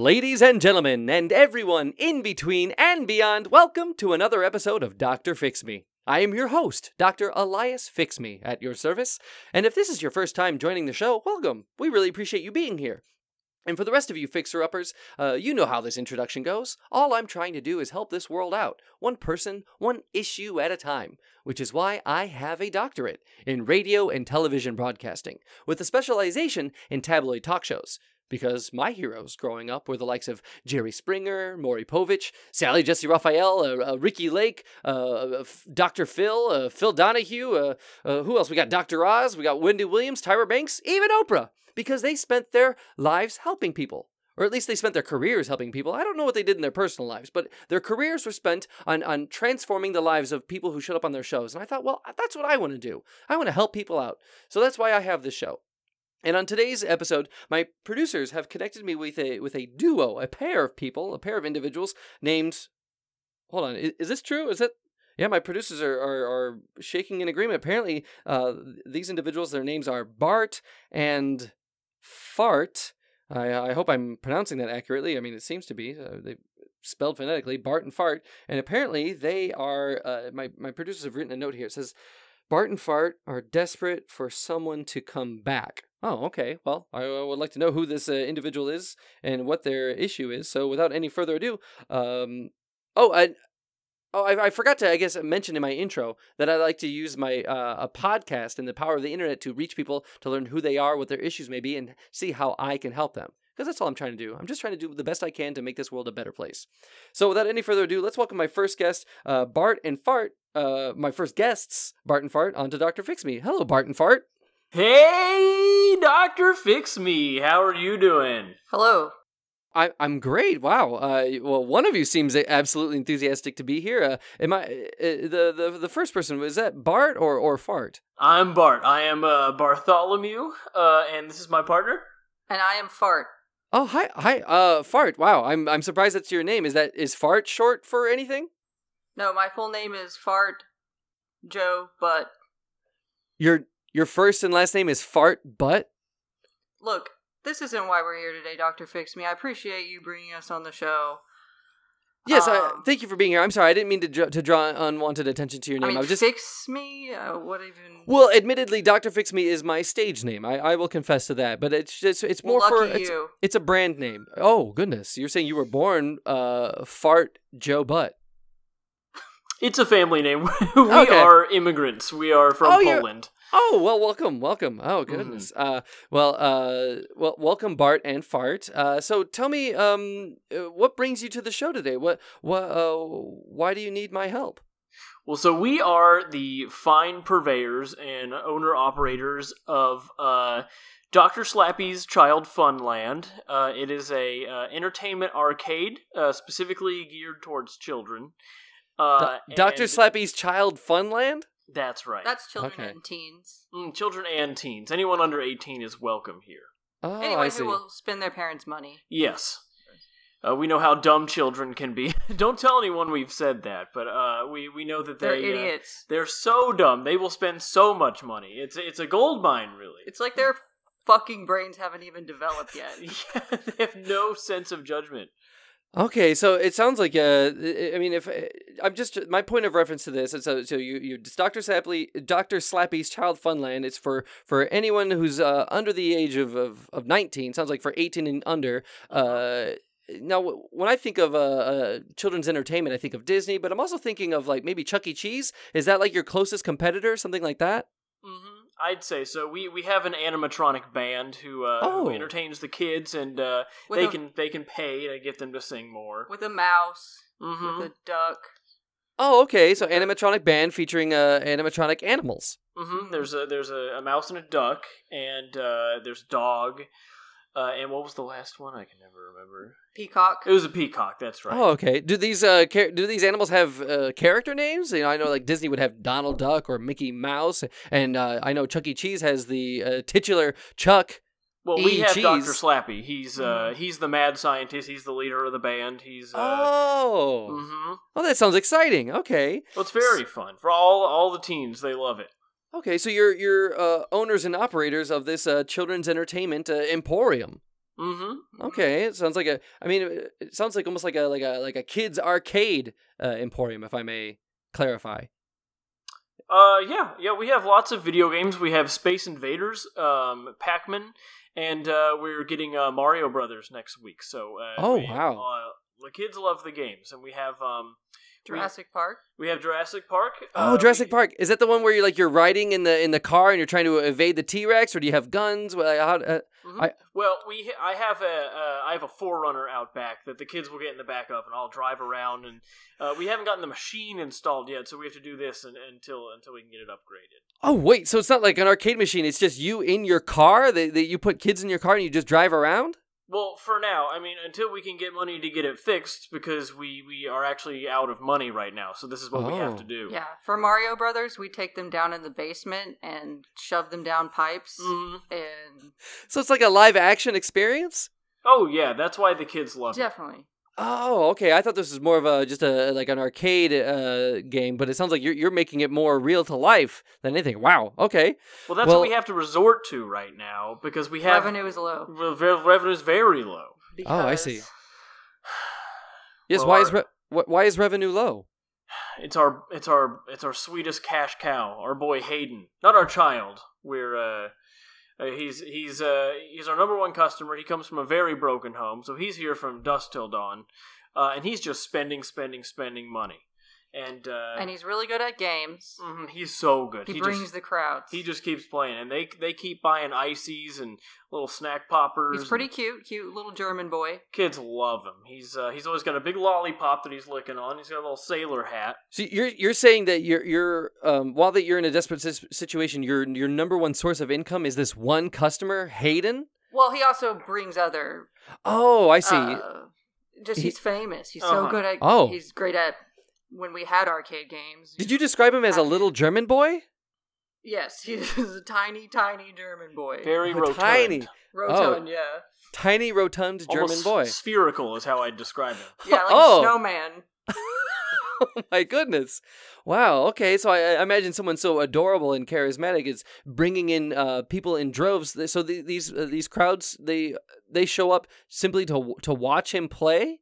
Ladies and gentlemen, and everyone in between and beyond, welcome to another episode of Dr. Fix Me. I am your host, Dr. Elias Fix Me, at your service, and if this is your first time joining the show, welcome. We really appreciate you being here. And for the rest of you fixer-uppers, you know how this introduction goes. All I'm trying to do is help this world out, one person, one issue at a time, which is why I have a doctorate in radio and television broadcasting, with a specialization in tabloid talk shows. Because my heroes growing up were the likes of Jerry Springer, Maury Povich, Sally Jesse Raphael, Ricky Lake, Dr. Phil, Phil Donahue, who else? We got Dr. Oz, we got Wendy Williams, Tyra Banks, even Oprah. Because they spent their lives helping people. Or at least they spent their careers helping people. I don't know what they did in their personal lives, but their careers were spent on transforming the lives of people who showed up on their shows. And I thought, well, that's what I want to do. I want to help people out. So that's why I have this show. And on today's episode, my producers have connected me with a duo, a pair of people, a pair of individuals named... Hold on, is this true? Is that... Yeah, my producers are shaking in agreement. Apparently, these individuals, their names are Bart and Fart. I hope I'm pronouncing that accurately. I mean, it seems to be. They spelled phonetically, Bart and Fart. And apparently, they are... my producers have written a note here. It says, Bart and Fart are desperate for someone to come back. Oh, okay. Well, I would like to know who this individual is and what their issue is. So without any further ado, I forgot to, I guess, mention in my intro that I like to use my a podcast and the power of the internet to reach people, to learn who they are, what their issues may be, and see how I can help them. Because that's all I'm trying to do. I'm just trying to do the best I can to make this world a better place. So without any further ado, let's welcome my first guest, Bart and Fart, my first guests, Bart and Fart, onto Dr. Fix Me. Hello, Bart and Fart. Hey, Dr. Fix Me. How are you doing? Hello. I'm great. Wow. Well, one of you seems absolutely enthusiastic to be here. Am I the first person? Was that Bart or Fart? I'm Bart. I am Bartholomew, and this is my partner. And I am Fart. Oh, hi, Fart. Wow, I'm surprised that's your name. Is Fart short for anything? No, my full name is Fart Joe Butt. Your first and last name is Fart Butt? Look, this isn't why we're here today, Dr. Fix Me. I appreciate you bringing us on the show. Yes, thank you for being here. I'm sorry, I didn't mean to draw unwanted attention to your name. I was just... Fix Me? What even... Well, admittedly, Dr. Fix Me is my stage name. I will confess to that, but it's just, it's more for... It's a brand name. Oh, goodness. You're saying you were born Fart Joe Butt. It's a family name. We are immigrants. We are from Poland. Oh, well, welcome. Oh, goodness. Well, welcome, Bart and Fart. So tell me, what brings you to the show today? Why do you need my help? Well, so we are the fine purveyors and owner-operators of Dr. Slappy's Child Fun Land. It is a entertainment arcade, specifically geared towards children. Dr. Slappy's Child Fun Land? That's right. That's children and teens. Children and teens. Anyone under 18 is welcome here. Oh, anyone who will spend their parents' money. Yes. We know how dumb children can be. Don't tell anyone we've said that, but we know that they're idiots. They're so dumb. They will spend so much money. It's a gold mine, really. It's like their fucking brains haven't even developed yet. Yeah, they have no sense of judgment. Okay, so it sounds like my point of reference to this. It's Dr. Slappy's Child Funland. It's for anyone who's under the age of 19. Sounds like for 18 and under. Now, when I think of children's entertainment, I think of Disney, but I'm also thinking of like maybe Chuck E. Cheese. Is that like your closest competitor, something like that? Mm-hmm. I'd say so. We have an animatronic band who entertains the kids, and they can pay to get them to sing more. With a mouse, mm-hmm. With a duck. Oh, okay. So animatronic band featuring animatronic animals. Mm-hmm. There's a mouse and a duck, and there's a dog. And what was the last one? I can never remember. Peacock. It was a peacock. That's right. Oh, okay. Do these do these animals have character names? You know, I know like Disney would have Donald Duck or Mickey Mouse, and I know Chuck E. Cheese has the titular Chuck. Well, we have Cheese. Dr. Slappy. He's the mad scientist. He's the leader of the band. He's oh, mm-hmm. Well, that sounds exciting. Okay, well, it's very fun for all the teens. They love it. Okay, so you're owners and operators of this children's entertainment emporium. Mm-hmm. Okay, it sounds like a. I mean, it sounds like almost like a kids arcade emporium, if I may clarify. Yeah, we have lots of video games. We have Space Invaders, Pac-Man, and we're getting Mario Brothers next week. So, the kids love the games, and we have Jurassic Park. We have Jurassic Park. Jurassic Park. Is that the one where you're riding in the car and you're trying to evade the T-Rex, or do you have guns? Mm-hmm. I have a 4Runner out back that the kids will get in the back of, and I'll drive around. And we haven't gotten the machine installed yet, so we have to do this until we can get it upgraded. Oh wait, so it's not like an arcade machine. It's just you in your car. That you put kids in your car and you just drive around. Well, for now, I mean, until we can get money to get it fixed, because we are actually out of money right now, so this is what we have to do. Yeah, for Mario Brothers, we take them down in the basement and shove them down pipes. Mm-hmm. So it's like a live-action experience? Oh, yeah, that's why the kids love it. Definitely. Oh, okay, I thought this was more of an arcade game, but it sounds like you're making it more real to life than anything. Wow, okay. Well, that's what we have to resort to right now, because we have... Revenue is low. Revenue is very low. Because... Oh, I see. Yes, why is revenue low? It's our sweetest cash cow, our boy Hayden. Not our child. He's our number one customer. He comes from a very broken home, so he's here from dusk till dawn, and he's just spending money. And he's really good at games. Mm-hmm, he's so good. He brings the crowds. He just keeps playing, and they keep buying ices and little snack poppers. He's pretty cute little German boy. Kids love him. He's always got a big lollipop that he's licking on. He's got a little sailor hat. So you're saying that while you're in a desperate situation, your number one source of income is this one customer, Hayden? Well, he also brings other. Oh, I see. He's famous. He's so good at. Oh, he's great at. When we had arcade games. Did you describe him as a little German boy? Yes, he is a tiny, tiny German boy. Very rotund. Tiny. Rotund, yeah. Tiny, rotund German boy. Spherical is how I'd describe him. Yeah, like a snowman. Oh my goodness. Wow, okay, so I imagine someone so adorable and charismatic is bringing in people in droves. So these crowds, they show up simply to watch him play?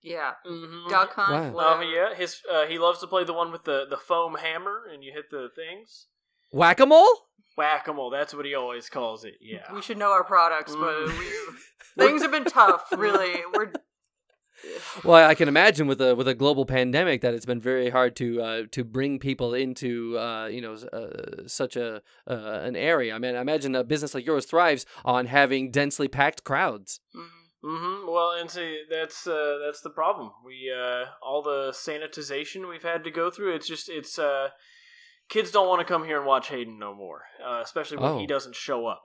Yeah. Mm-hmm. Duck Hunt. Wow. Yeah. His he loves to play the one with the foam hammer and you hit the things. Whack-a-mole? Whack-a-mole. That's what he always calls it. Yeah. We should know our products, but things have been tough, really. Well, I can imagine with a global pandemic that it's been very hard to bring people into such an area. I mean, I imagine a business like yours thrives on having densely packed crowds. Mm-hmm. Mm-hmm. Well, and see, that's the problem. We all the sanitization we've had to go through. It's kids don't want to come here and watch Hayden no more, especially when he doesn't show up.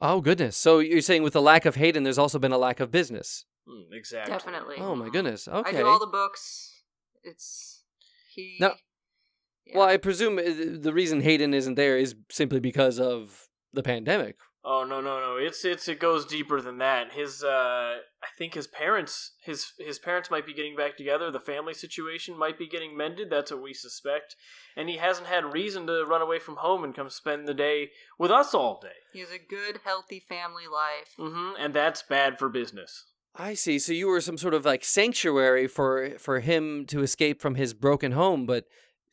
Oh goodness! So you're saying with the lack of Hayden, there's also been a lack of business. Exactly. Definitely. Oh my goodness. Okay. I do all the books. Yeah. Well, I presume the reason Hayden isn't there is simply because of the pandemic. Oh no! It goes deeper than that. His I think his parents might be getting back together. The family situation might be getting mended. That's what we suspect. And he hasn't had reason to run away from home and come spend the day with us all day. He has a good, healthy family life. Mm-hmm. And that's bad for business. I see. So you were some sort of sanctuary for him to escape from his broken home, but.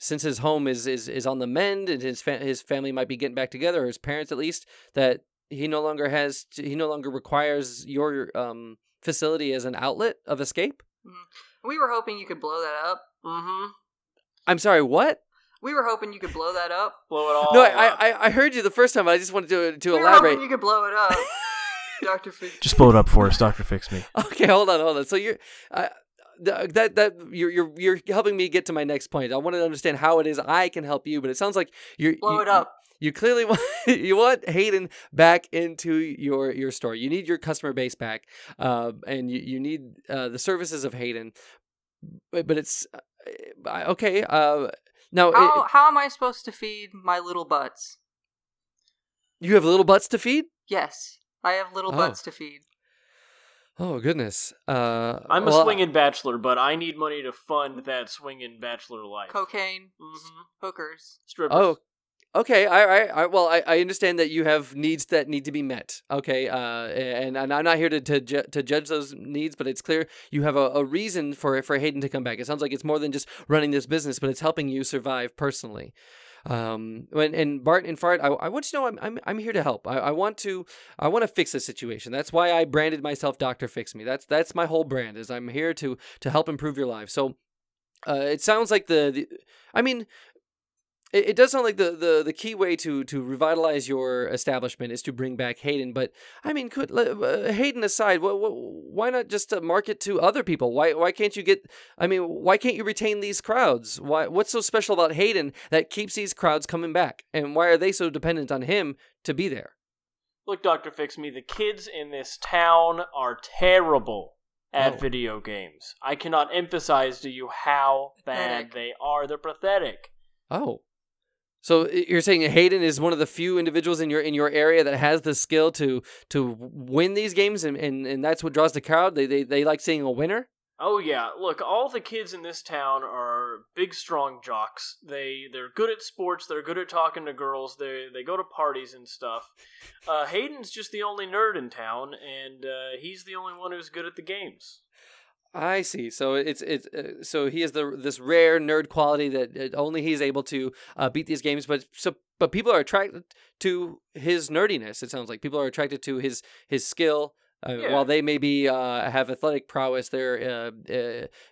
Since his home is on the mend and his family might be getting back together, or his parents at least, that he no longer requires your facility as an outlet of escape. Mm-hmm. We were hoping you could blow that up. Mm-hmm. I'm sorry, what? We were hoping you could blow that up. Blow it all. No, I heard you the first time. I just wanted to elaborate. We were hoping you could blow it up, Dr. Fix. Just blow it up for us, Dr. Fix Me. Okay, hold on. So you're. You're helping me get to my next point. I want to understand how it is I can help you, but it sounds like blow it up. You clearly want Hayden back into your store. You need your customer base back, and you need the services of Hayden. But it's okay. Now, how am I supposed to feed my little butts? You have little butts to feed? Yes, I have little butts to feed. Oh, goodness. I'm a swinging bachelor, but I need money to fund that swinging bachelor life. Cocaine, mm-hmm. Hookers, strippers. Oh, okay, I understand that you have needs that need to be met. Okay, and I'm not here to judge those needs, but it's clear you have a reason for Hayden to come back. It sounds like it's more than just running this business, but it's helping you survive personally. And Bart and Fart, I want you to know I'm here to help. I want to fix this situation. That's why I branded myself Dr. Fix Me. That's my whole brand, is I'm here to help improve your life. So it sounds like it does sound like the key way to revitalize your establishment is to bring back Hayden. But I mean, Hayden aside, why not just market to other people? Why can't you get? I mean, why can't you retain these crowds? What's so special about Hayden that keeps these crowds coming back? And why are they so dependent on him to be there? Look, Dr. Fix Me, the kids in this town are terrible at video games. I cannot emphasize to you how bad they are. They're pathetic. Oh. So you're saying Hayden is one of the few individuals in your area that has the skill to win these games, and that's what draws the crowd? They like seeing a winner? Oh, yeah. Look, all the kids in this town are big, strong jocks. They're good at sports. They're good at talking to girls. They go to parties and stuff. Hayden's just the only nerd in town, and he's the only one who's good at the games. I see. So so he has this rare nerd quality that only he's able to beat these games. But people are attracted to his nerdiness. It sounds like people are attracted to his skill. While they maybe have athletic prowess, they're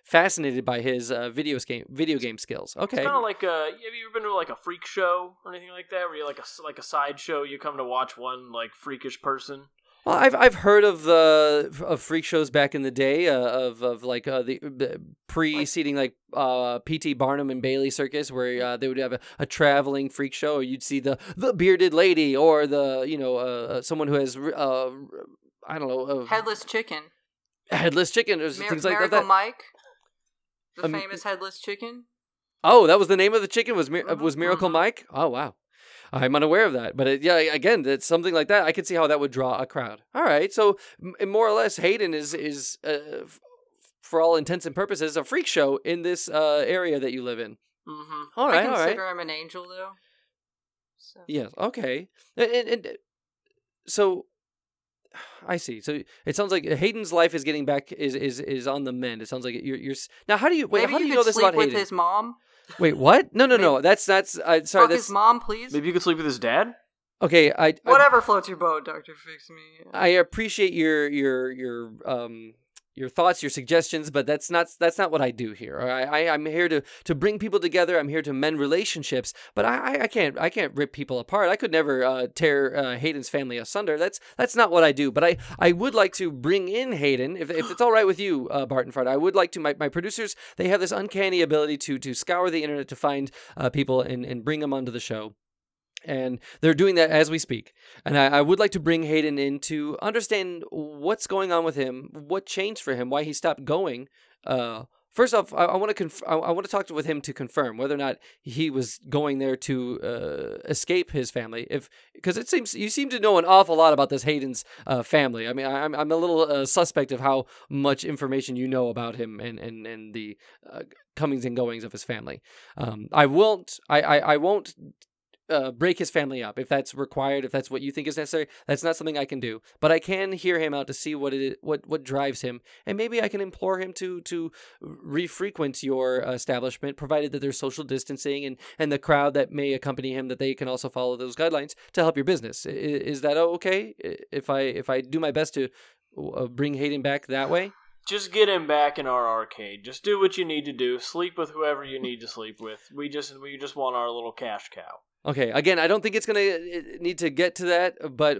fascinated by his video game skills. Okay, it's kind of like have you ever been to like a freak show or anything like that, where you like a sideshow? You come to watch one like freakish person. Well, I've heard of freak shows back in the day the preceding P.T. Barnum and Bailey Circus, where they would have a traveling freak show, or you'd see the bearded lady, or someone who has headless chicken, or things like that. Miracle Mike, the famous headless chicken. Oh, that was the name of the chicken was Miracle Mike. Oh wow. I'm unaware of that, but again, that's something like that. I could see how that would draw a crowd. All right, so more or less, Hayden is for all intents and purposes, a freak show in this area that you live in. Mm-hmm. All right, I consider him an angel, though. So. Yes. Okay. And so. I see. So it sounds like Hayden's life is getting back is on the mend. It sounds like you're now. How do you wait? Maybe how do you know this about Hayden? Sleep with his mom. Wait, what? No. That's. Sorry. Fuck his mom, please. Maybe you could sleep with his dad. Okay, whatever floats your boat, Dr. Fix Me. I appreciate your thoughts, your suggestions, but that's not what I do here. I'm here to bring people together. I'm here to mend relationships, but I can't rip people apart. I could never tear Hayden's family asunder. That's not what I do. But I would like to bring in Hayden, if it's all right with you, Bart and Fart. I would like to. My producers, they have this uncanny ability to scour the internet to find people and bring them onto the show. And they're doing that as we speak. And I would like to bring Hayden in to understand what's going on with him, what changed for him, why he stopped going. First off, I want to talk with him to confirm whether or not he was going there to escape his family. Because it seems you seem to know an awful lot about this Hayden's family. I mean, I'm a little suspect of how much information you know about him and the comings and goings of his family. I won't. Break his family up if that's required, if that's what you think is necessary. That's not something I can do, but I can hear him out to see what what drives him, and maybe I can implore him to refrequent your establishment, provided that there's social distancing and the crowd that may accompany him, that they can also follow those guidelines to help your business. Is that okay? If I do my best to bring Hayden back that way. Just get him back in our arcade. Just do what you need to do. Sleep with whoever you need to sleep with. We just want our little cash cow. Okay, again, I don't think it's going to need to get to that, but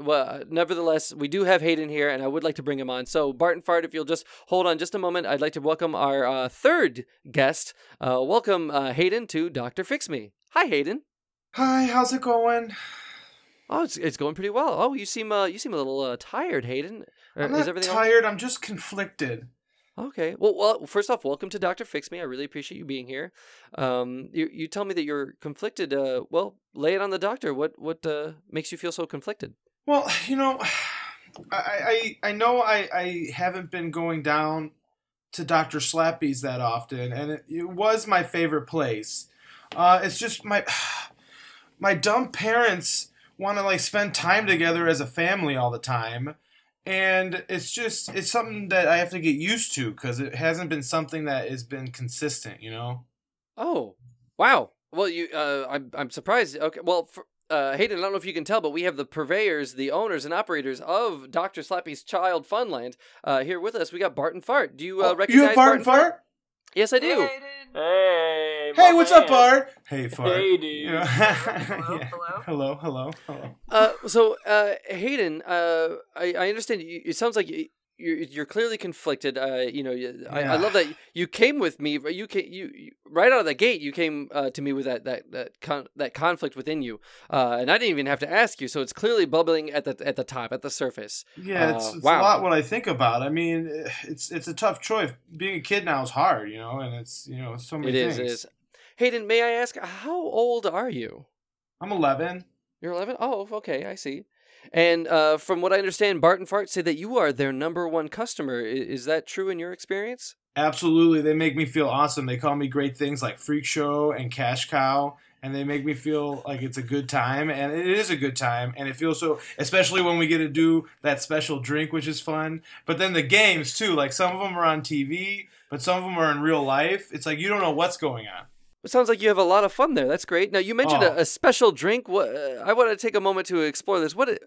nevertheless, we do have Hayden here, and I would like to bring him on. So, Bart and Fart, if you'll just hold on just a moment, I'd like to welcome our third guest. Welcome, Hayden, to Dr. Fix Me. Hi, Hayden. Hi, how's it going? Oh, it's going pretty well. Oh, you seem a little tired, Hayden. I'm not tired, I'm just conflicted. Okay. Well, first off, welcome to Dr. Fix Me. I really appreciate you being here. You tell me that you're conflicted. Well, lay it on the doctor. What makes you feel so conflicted? Well, you know, I know I haven't been going down to Dr. Slappy's that often, and it was my favorite place. It's just my my dumb parents want to like spend time together as a family all the time. And it's just, it's something that I have to get used to because it hasn't been something that has been consistent, you know? Oh, wow. Well, you, I'm surprised. Okay. Well, Hayden, I don't know if you can tell, but we have the purveyors, the owners and operators of Dr. Slappy's Child Funland here with us. We got Bart and Fart. Do you recognize you have Bart and Fart? Yes, I do. Hayden. Hey, what's up, Bart? Hey, Fart. Hey, dude. Yeah. Hello, hello. Hello. So, Hayden, I understand. It sounds like you're clearly conflicted. I love that you came with me. You right out of the gate. You came to me with that conflict within you, and I didn't even have to ask you. So it's clearly bubbling at the top, at the surface. Yeah, it's a lot what I think about. I mean, it's a tough choice. Being a kid now is hard, you know, and it's so many things. It is. Hayden, may I ask, how old are you? I'm 11. You're 11? Oh, okay, I see. And from what I understand, Bart and Fart say that you are their number one customer. Is that true in your experience? Absolutely. They make me feel awesome. They call me great things like Freak Show and Cash Cow, and they make me feel like it's a good time, and it is a good time, and it feels so, especially when we get to do that special drink, which is fun. But then the games, too. Like, some of them are on TV, but some of them are in real life. It's like you don't know what's going on. It sounds like you have a lot of fun there. That's great. Now, you mentioned a special drink. What, I want to take a moment to explore this. What is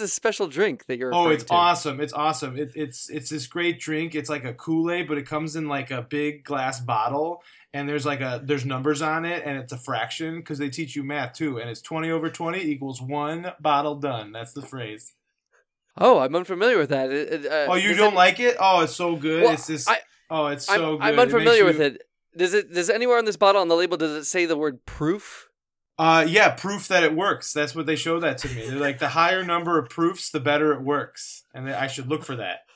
this special drink that you're referring to? Oh, it's awesome. It's awesome. It's this great drink. It's like a Kool-Aid, but it comes in like a big glass bottle, and there's numbers on it, and it's a fraction because they teach you math too, and it's 20 over 20 equals one bottle done. That's the phrase. Oh, I'm unfamiliar with that. You don't like it? Oh, it's so good. Well, it's this. It's so good. I'm unfamiliar with it. Does anywhere on this bottle on the label, does it say the word proof? Yeah, proof that it works. That's what they show that to me. They're like, the higher number of proofs, the better it works. And I should look for that.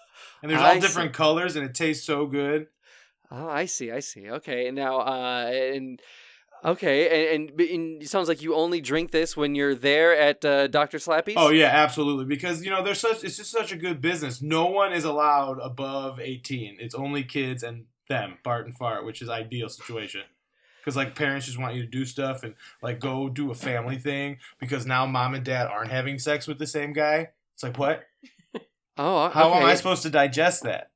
And there's all different colors, and it tastes so good. Oh, I see. Okay, now, and it sounds like you only drink this when you're there at Dr. Slappy's? Oh, yeah, absolutely. Because, it's just such a good business. No one is allowed above 18. It's only kids and them, Bart and Fart, which is ideal situation because like parents just want you to do stuff and like go do a family thing because now mom and dad aren't having sex with the same guy. It's like, what? Oh, okay. How am I supposed to digest that?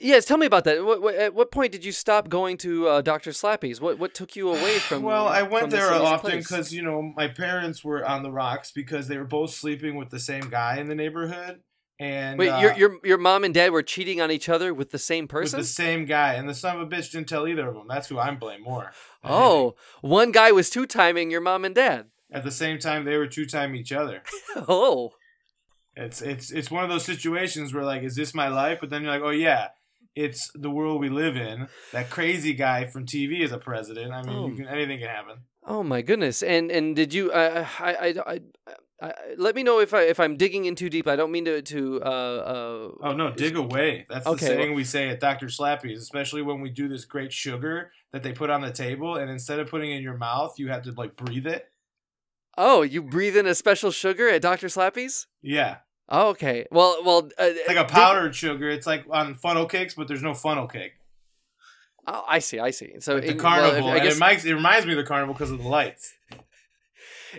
Yes, tell me about that. At what point did you stop going to Dr. Slappy's? What took you away from? Well, I went there often because my parents were on the rocks because they were both sleeping with the same guy in the neighborhood. And, wait, your mom and dad were cheating on each other with the same person? With the same guy, and the son of a bitch didn't tell either of them. That's who I'm blaming more. Oh, one guy was two-timing your mom and dad. At the same time, they were two-timing each other. Oh. It's one of those situations where, like, is this my life? But then you're like, oh, yeah, it's the world we live in. That crazy guy from TV is a president. I mean, anything can happen. Oh, my goodness. And did you... let me know if I'm digging in too deep. I don't mean dig away. That's okay. The saying we say at Dr. Slappy's, especially when we do this great sugar that they put on the table, and instead of putting it in your mouth, you have to like breathe it. Oh, you breathe in a special sugar at Dr. Slappy's? Yeah. Oh, okay. Well. It's like a powdered sugar. It's like on funnel cakes, but there's no funnel cake. Oh, I see. So like the carnival. It reminds me of the carnival because of the lights.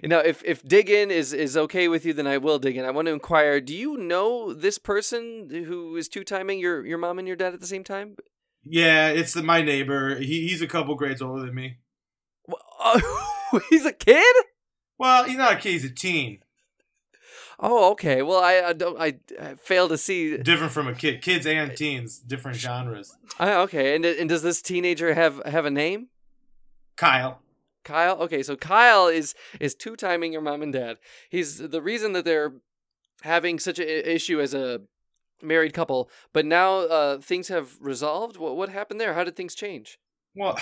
If dig in is okay with you, then I will dig in. I want to inquire, do you know this person who is two-timing your mom and your dad at the same time? Yeah, it's my neighbor. He's a couple grades older than me. He's a kid? Well, he's not a kid. He's a teen. Oh, okay. Well, I fail to see. Different from a kid. Kids and teens, different genres. Okay. And does this teenager have a name? Kyle. Kyle? Okay, so Kyle is two-timing your mom and dad. He's the reason that they're having such an issue as a married couple, but now things have resolved? What happened there? How did things change? Well,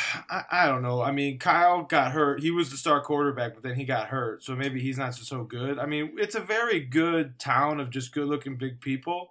I don't know. I mean, Kyle got hurt. He was the star quarterback, but then he got hurt, so maybe he's not so good. I mean, it's a very good town of just good-looking big people,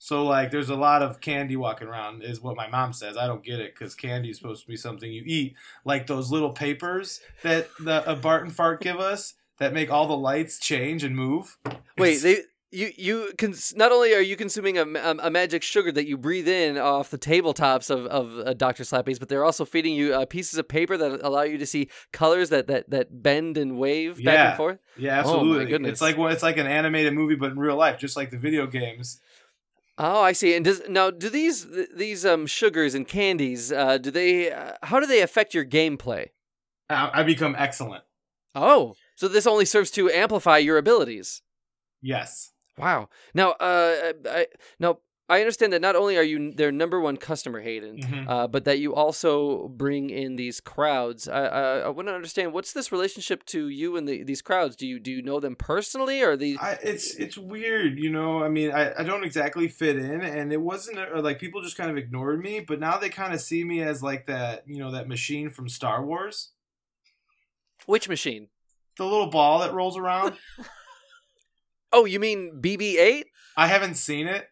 so, like, there's a lot of candy walking around is what my mom says. I don't get it because candy is supposed to be something you eat. Like those little papers that the Bart and Fart give us that make all the lights change and move. Wait, You can not only are you consuming a magic sugar that you breathe in off the tabletops of Dr. Slappy's, but they're also feeding you pieces of paper that allow you to see colors that bend and wave back and forth. Yeah, absolutely. Oh, my goodness. It's like an animated movie, but in real life, just like the video games. Oh, I see. And do these sugars and candies? How do they affect your gameplay? I become excellent. Oh, so this only serves to amplify your abilities. Yes. Wow. Now, I understand that not only are you their number one customer, Hayden, mm-hmm. But that you also bring in these crowds. I want to understand, what's this relationship to you and these crowds? Do you know them personally, or these? It's weird, you know. I mean, I don't exactly fit in, and it wasn't like people just kind of ignored me. But now they kind of see me as like that, you know, that machine from Star Wars. Which machine? The little ball that rolls around. Oh, you mean BB-8? I haven't seen it.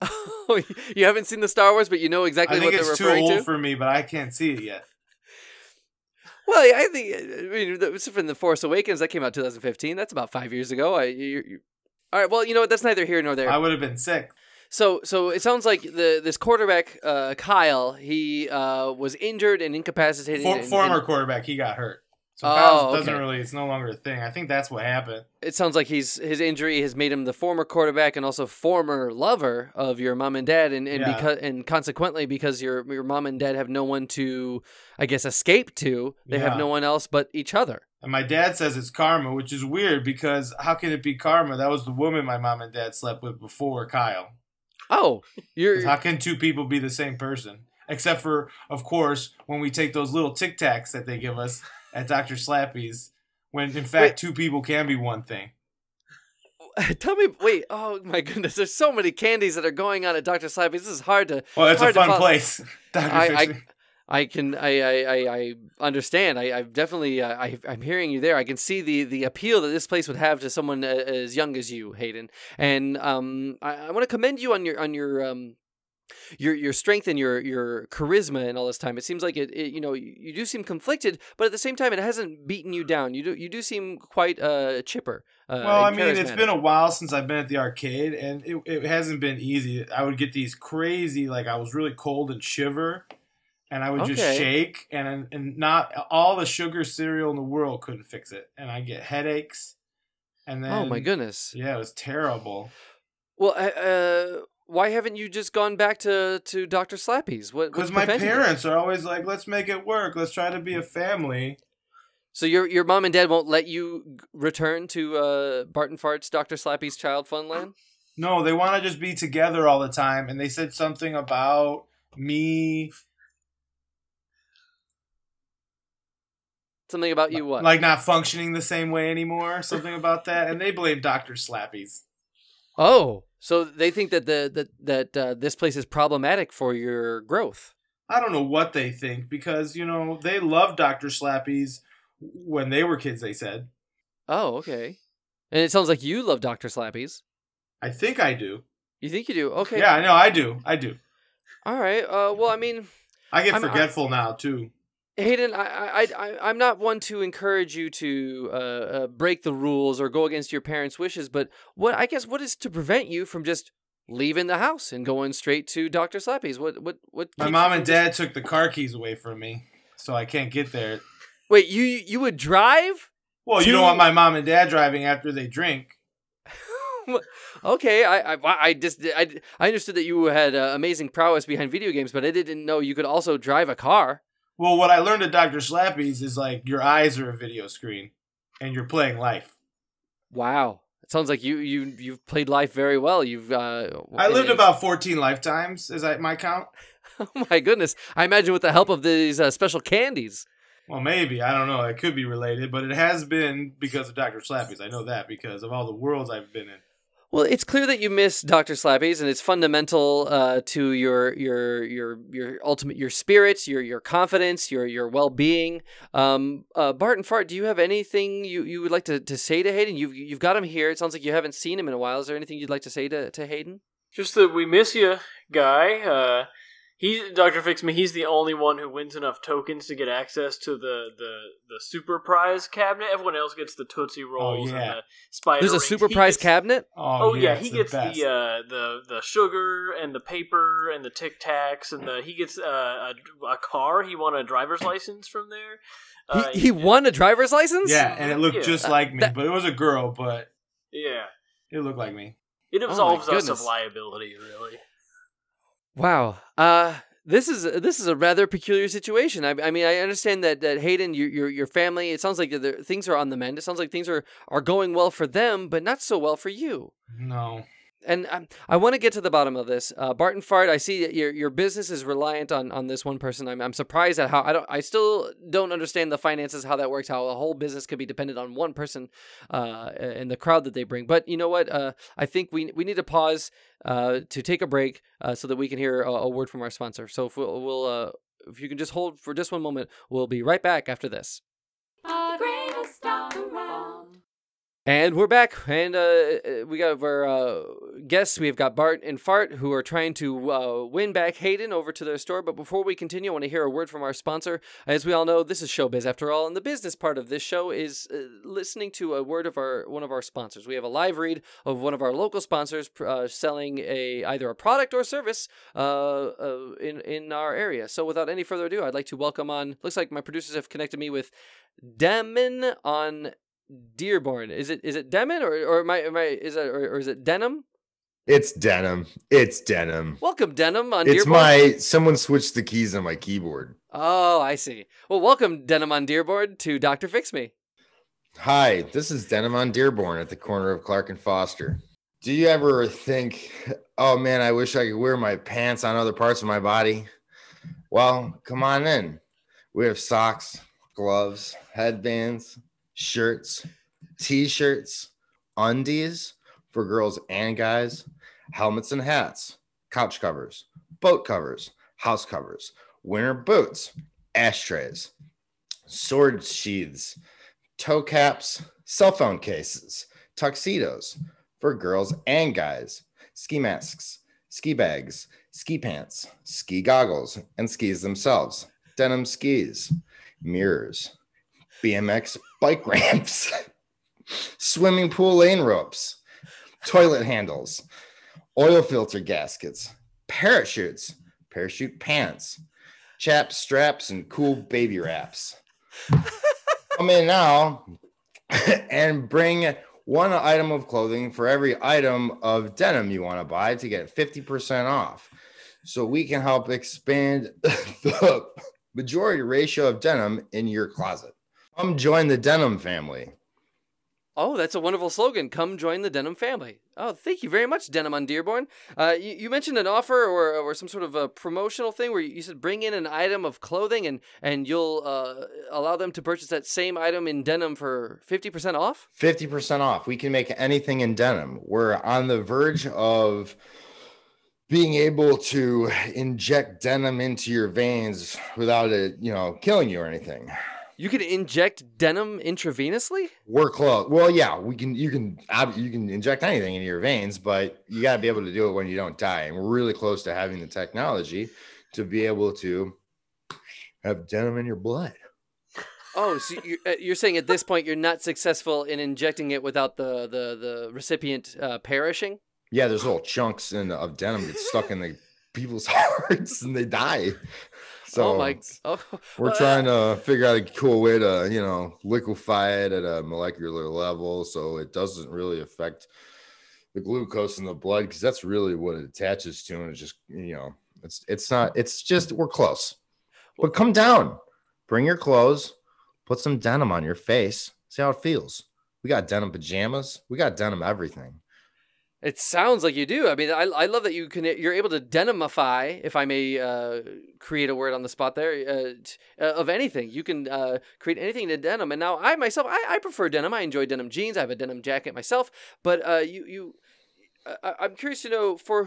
Oh, you haven't seen the Star Wars, but you know exactly what they're referring to? I think it's too old for me, but I can't see it yet. Well, from The Force Awakens, that came out in 2015. That's about 5 years ago. All right, well, you know what? That's neither here nor there. I would have been sick. So it sounds like this quarterback, Kyle, he was injured and incapacitated. Former quarterback, he got hurt. So Kyle doesn't really, it's no longer a thing. I think that's what happened. It sounds like his injury has made him the former quarterback and also former lover of your mom and dad. And consequently, because your mom and dad have no one to, I guess, escape to, they have no one else but each other. And my dad says it's karma, which is weird because how can it be karma? That was the woman my mom and dad slept with before Kyle. Oh. How can two people be the same person? Except for, of course, when we take those little Tic Tacs that they give us at Dr. Slappy's, when in fact two people can be one thing. Tell me, wait, oh my goodness, there's so many candies that are going on at Dr. Slappy's. This is hard to. Well, it's a fun place. Dr. I understand. I've definitely. I'm hearing you there. I can see the appeal that this place would have to someone as young as you, Hayden. And I want to commend you on your strength and your charisma and all this time. It seems like it you know, you do seem conflicted, but at the same time it hasn't beaten you down. You do seem quite chipper. Well, I mean, it's been a while since I've been at the arcade, and it hasn't been easy. I would get these crazy, like I was really cold and shiver, and I would just shake, and not all the sugar cereal in the world couldn't fix it, and I get headaches, and then oh my goodness, yeah, it was terrible. Well, why haven't you just gone back to Dr. Slappy's? Because my parents are always like, let's make it work. Let's try to be a family. So your mom and dad won't let you return to Barton Fart's Dr. Slappy's Child Funland? No, they want to just be together all the time. And they said something about me. Something about you what? Like not functioning the same way anymore. Something about that. And they blame Dr. Slappy's. Oh, so they think that this place is problematic for your growth. I don't know what they think because, you know, they loved Dr. Slappy's when they were kids, they said. Oh, okay. And it sounds like you love Dr. Slappy's. I think I do. You think you do? Okay. Yeah, I know. I do. All right. Well, I mean, I get forgetful now, too. Hayden, I'm not one to encourage you to break the rules or go against your parents' wishes, but what is to prevent you from just leaving the house and going straight to Dr. Slappy's? What? My mom and dad took the car keys away from me, so I can't get there. Wait, you would drive? Well, you don't want my mom and dad driving after they drink. Okay, I understood that you had amazing prowess behind video games, but I didn't know you could also drive a car. Well, what I learned at Dr. Slappy's is, like, your eyes are a video screen, and you're playing life. Wow. It sounds like you've played life very well. I lived about 14 lifetimes, is that my count? Oh, my goodness. I imagine with the help of these special candies. Well, maybe. I don't know. It could be related, but it has been because of Dr. Slappy's. I know that because of all the worlds I've been in. Well, it's clear that you miss Dr. Slappy's, and it's fundamental to your ultimate spirits, your confidence, your well-being. Barton Fart, do you have anything you would like to say to Hayden? You've got him here. It sounds like you haven't seen him in a while. Is there anything you'd like to say to Hayden? Just that we miss you, guy. Dr. Fix-Me, he's the only one who wins enough tokens to get access to the super prize cabinet. Everyone else gets the Tootsie Rolls and the spider rings. There's a super prize cabinet? Oh yeah, he gets the sugar and the paper and the Tic Tacs and he gets a car. He won a driver's license from there. He won a driver's license? Yeah, and it looked just like me, but it was a girl, but yeah, it looked like me. It absolves us of liability, really. Wow, this is a rather peculiar situation. I mean, I understand that Hayden, your family. It sounds like things are on the mend. It sounds like things are going well for them, but not so well for you. No. And I want to get to the bottom of this. Barton Fart, I see that your business is reliant on this one person. I'm surprised at how I still don't understand the finances, how that works, how a whole business could be dependent on one person and the crowd that they bring. But you know what? I think we need to pause to take a break so that we can hear a word from our sponsor. So if you can just hold for just one moment, we'll be right back after this. And we're back, and we got our guests. We've got Bart and Fart, who are trying to win back Hayden over to their store. But before we continue, I want to hear a word from our sponsor. As we all know, this is Showbiz, after all, and the business part of this show is listening to a word of one of our sponsors. We have a live read of one of our local sponsors selling either a product or service in our area. So without any further ado, I'd like to welcome on, looks like my producers have connected me with Damon on Dearborn. Is it Demon or is it Denim? It's Denim. Welcome, Denim, on Dearborn. Someone switched the keys on my keyboard. Oh, I see. Well, welcome, Denim on Dearborn, to Dr. Fix Me. Hi, this is Denim on Dearborn at the corner of Clark and Foster. Do you ever think, oh man, I wish I could wear my pants on other parts of my body? Well, come on in. We have socks, gloves, headbands, shirts, t-shirts, undies for girls and guys, helmets and hats, couch covers, boat covers, house covers, winter boots, ashtrays, sword sheaths, toe caps, cell phone cases, tuxedos for girls and guys, ski masks, ski bags, ski pants, ski goggles, and skis themselves, denim skis, mirrors, BMX bike ramps, swimming pool lane ropes, toilet handles, oil filter gaskets, parachutes, parachute pants, chap straps, and cool baby wraps. Come in now and bring one item of clothing for every item of denim you want to buy to get 50% off, so we can help expand the majority ratio of denim in your closet. Come join the Denim family. Oh, that's a wonderful slogan. Come join the Denim family. Oh, thank you very much, Denim on Dearborn. You mentioned an offer or some sort of a promotional thing where you said bring in an item of clothing and you'll allow them to purchase that same item in denim for 50% off? 50% off. We can make anything in denim. We're on the verge of being able to inject denim into your veins without it, killing you or anything. You can inject denim intravenously? We're close. Well, yeah, you can inject anything into your veins, but you got to be able to do it when you don't die. And we're really close to having the technology to be able to have denim in your blood. Oh, so you're saying at this point you're not successful in injecting it without the recipient perishing? Yeah, there's little chunks of denim get stuck in the people's hearts and they die. So we're trying to figure out a cool way to, liquefy it at a molecular level so it doesn't really affect the glucose in the blood, because that's really what it attaches to. And it's just, we're close. But come down, bring your clothes, put some denim on your face, see how it feels. We got denim pajamas. We got denim everything. It sounds like you do. I mean, I love that you're able to denimify, if I may create a word on the spot there, of anything. You can create anything to denim. And now I myself, I prefer denim. I enjoy denim jeans. I have a denim jacket myself. But I'm curious to know for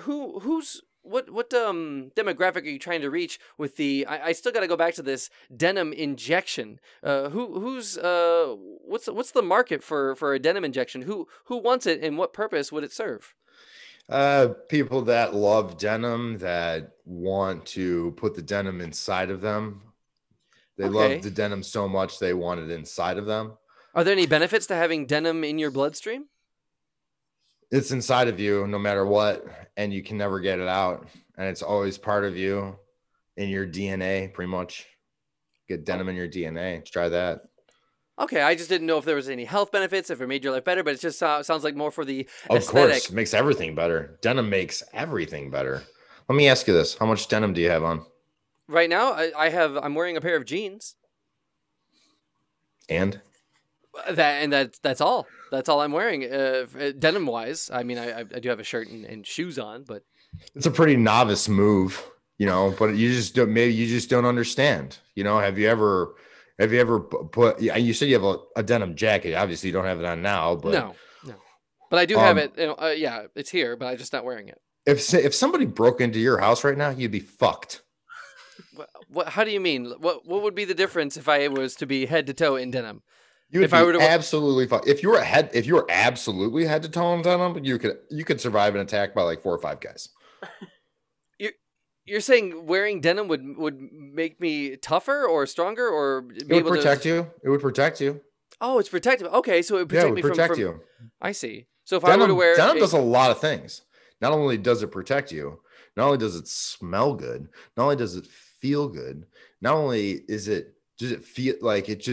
what demographic are you trying to reach with the? I still got to go back to this denim injection. What's the market for a denim injection? Who wants it, and what purpose would it serve? People that love denim, that want to put the denim inside of them. They love the denim so much they want it inside of them. Are there any benefits to having denim in your bloodstream? It's inside of you no matter what, and you can never get it out. And it's always part of you, in your DNA, pretty much. Get denim in your DNA. Try that. Okay, I just didn't know if there was any health benefits, if it made your life better, but it just sounds like more for the aesthetic. Of course, it makes everything better. Denim makes everything better. Let me ask you this. How much denim do you have on? Right now, I'm wearing a pair of jeans. And? That's all. That's all I'm wearing, denim-wise. I mean, I do have a shirt and shoes on, but... It's a pretty novice move, you know, but maybe you just don't understand. You know, have you ever put, you said you have a denim jacket. Obviously you don't have it on now, but no, but I do have it. You know, it's here, but I'm just not wearing it. If somebody broke into your house right now, you'd be fucked. What, how do you mean? What would be the difference if I was to be head to toe in denim? Absolutely fucked. If you were absolutely head to toe in denim, you could survive an attack by like 4 or 5 guys. You're saying wearing denim would make me tougher or stronger, or it would protect you? It would protect you. Oh, it's protective. Okay, so it would protect me from... Yeah, it would protect you. I see. So if I were to wear... Denim does a lot of things. Not only does it protect you, not only does it smell good, not only does it feel good, not only is it... Does it feel like it's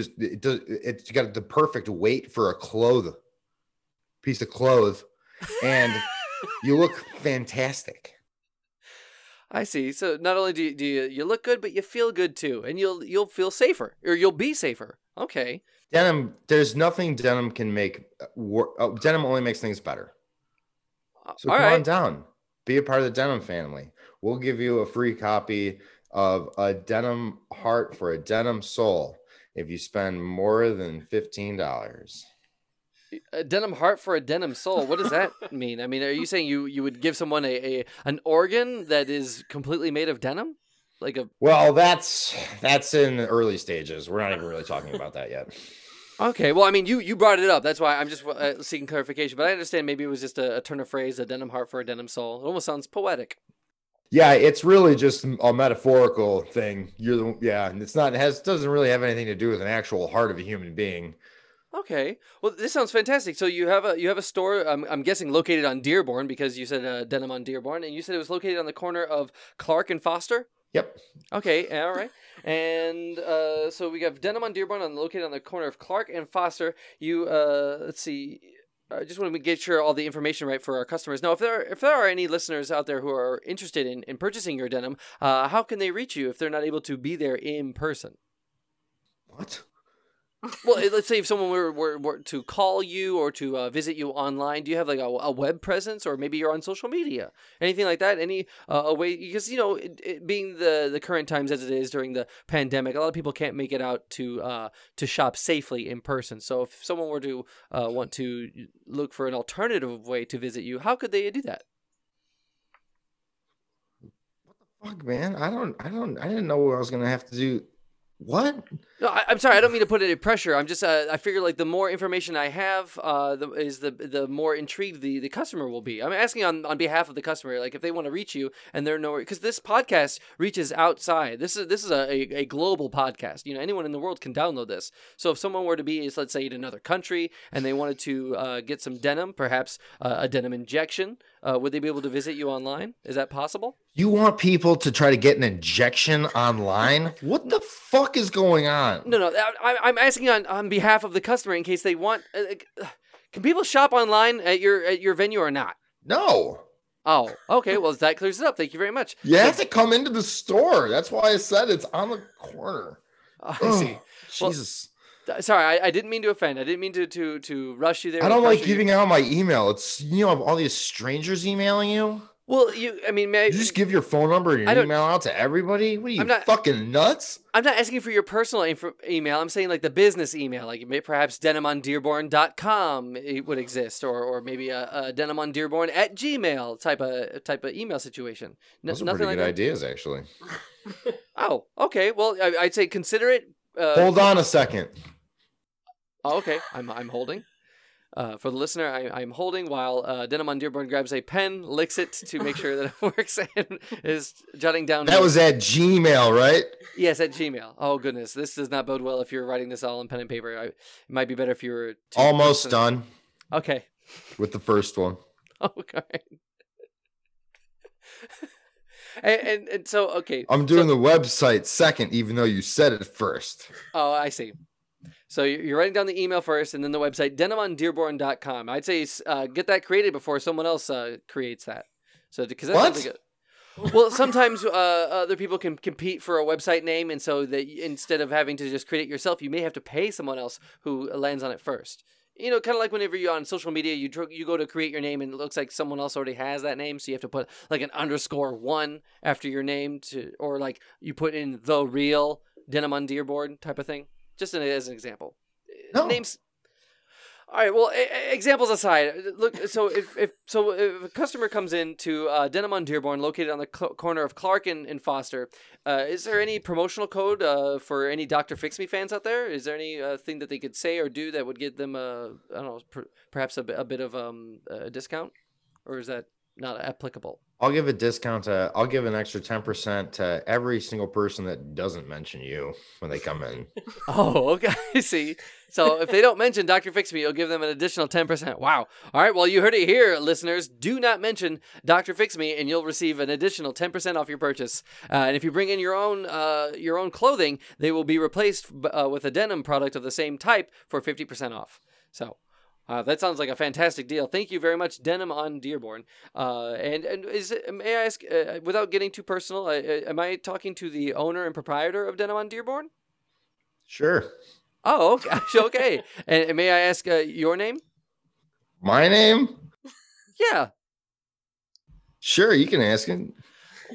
got the perfect weight for a piece of clothes, and you look fantastic. I see. So not only do you look good, but you feel good too, and you'll feel safer, or you'll be safer. Okay. Denim. There's nothing denim can make. Denim only makes things better. So come on down, be a part of the denim family. We'll give you a free copy of A Denim Heart for a Denim Soul if you spend more than $15. A denim heart for a denim soul. What does that mean? I mean, are you saying you would give someone an organ that is completely made of denim? Like a... Well, that's in the early stages. We're not even really talking about that yet. Okay. Well, I mean, you brought it up. That's why I'm just seeking clarification. But I understand maybe it was just a turn of phrase, a denim heart for a denim soul. It almost sounds poetic. Yeah, it's really just a metaphorical thing. And it doesn't really have anything to do with an actual heart of a human being. Okay. Well, this sounds fantastic. So you have a store, I'm guessing, located on Dearborn, because you said denim on Dearborn, and you said it was located on the corner of Clark and Foster? Yep. Okay. All right. And so we have denim on Dearborn located on the corner of Clark and Foster. You, let's see... I just want to get sure all the information right for our customers. Now, if there are any listeners out there who are interested in purchasing your denim, how can they reach you if they're not able to be there in person? What? Well, let's say if someone were to call you or to visit you online, do you have like a web presence, or maybe you're on social media? Anything like that? Any a way? Because, you know, it being the current times as it is during the pandemic, a lot of people can't make it out to shop safely in person. So if someone were to want to look for an alternative way to visit you, how could they do that? What the fuck, man? I didn't know what I was going to have to do. What? No, I'm sorry. I don't mean to put any pressure. I'm just, I figure like the more information I have is the more intrigued the customer will be. I'm asking on behalf of the customer, like if they want to reach you and they're nowhere, because this podcast reaches outside. This is a global podcast. You know, anyone in the world can download this. So if someone were to be, let's say, in another country and they wanted to get some denim, perhaps a denim injection, would they be able to visit you online? Is that possible? You want people to try to get an injection online? What the fuck is going on? No. I'm asking on behalf of the customer in case they want. Can people shop online at your venue or not? No. Oh, okay. Well, that clears it up. Thank you very much. You have to come into the store. That's why I said it's on the corner. I see. Jesus. Well, sorry, I didn't mean to offend. I didn't mean to rush you there. I don't like giving out my email. It's, you know, all these strangers emailing you. Well, you just give your phone number and your email out to everybody? What are you, fucking nuts? I'm not asking for your personal email. I'm saying like the business email. Like perhaps denimondearborn.com would exist, or maybe a denimondearborn at Gmail type of email situation. Those are pretty good ideas, actually. Oh, okay. Well, I'd say consider it. Hold on a second. Oh, okay, I'm holding. For the listener, I'm holding while Denham on Dearborn grabs a pen, licks it to make sure that it works, and is jotting down. That was at Gmail, right? Yes, at Gmail. Oh, goodness. This does not bode well if you're writing this all in pen and paper. It might be better if you were... Almost done. Okay. With the first one. Okay. And so, okay. I'm doing the website second, even though you said it first. Oh, I see. So you're writing down the email first and then the website, denimondearborn.com. I'd say get that created before someone else creates that. So because that's good. Well, sometimes other people can compete for a website name, and so that instead of having to just create it yourself, you may have to pay someone else who lands on it first. You know, kind of like whenever you're on social media, you go to create your name and it looks like someone else already has that name. So you have to put like an _1 after your name or like you put in the real Denim on Dearborn type of thing. Just as an example. No. Names. All right. Well, examples aside, look. So if a customer comes in to Denham on Dearborn, located on the corner of Clark and Foster, is there any promotional code for any Dr. Fix Me fans out there? Is there any thing that they could say or do that would give them perhaps a bit of a discount, or is that not applicable? I'll give a discount. I'll give an extra 10% to every single person that doesn't mention you when they come in. Oh, okay. See, so if they don't mention Dr. Fix Me, you'll give them an additional 10%. Wow. All right. Well, you heard it here, listeners. Do not mention Dr. Fix Me, and you'll receive an additional 10% off your purchase. And if you bring in your own clothing, they will be replaced with a denim product of the same type for 50% off. So. That sounds like a fantastic deal. Thank you very much, Denham on Dearborn. And may I ask, without getting too personal, am I talking to the owner and proprietor of Denham on Dearborn? Sure. Oh, okay. Okay. And may I ask your name? My name? Yeah. Sure, you can ask him.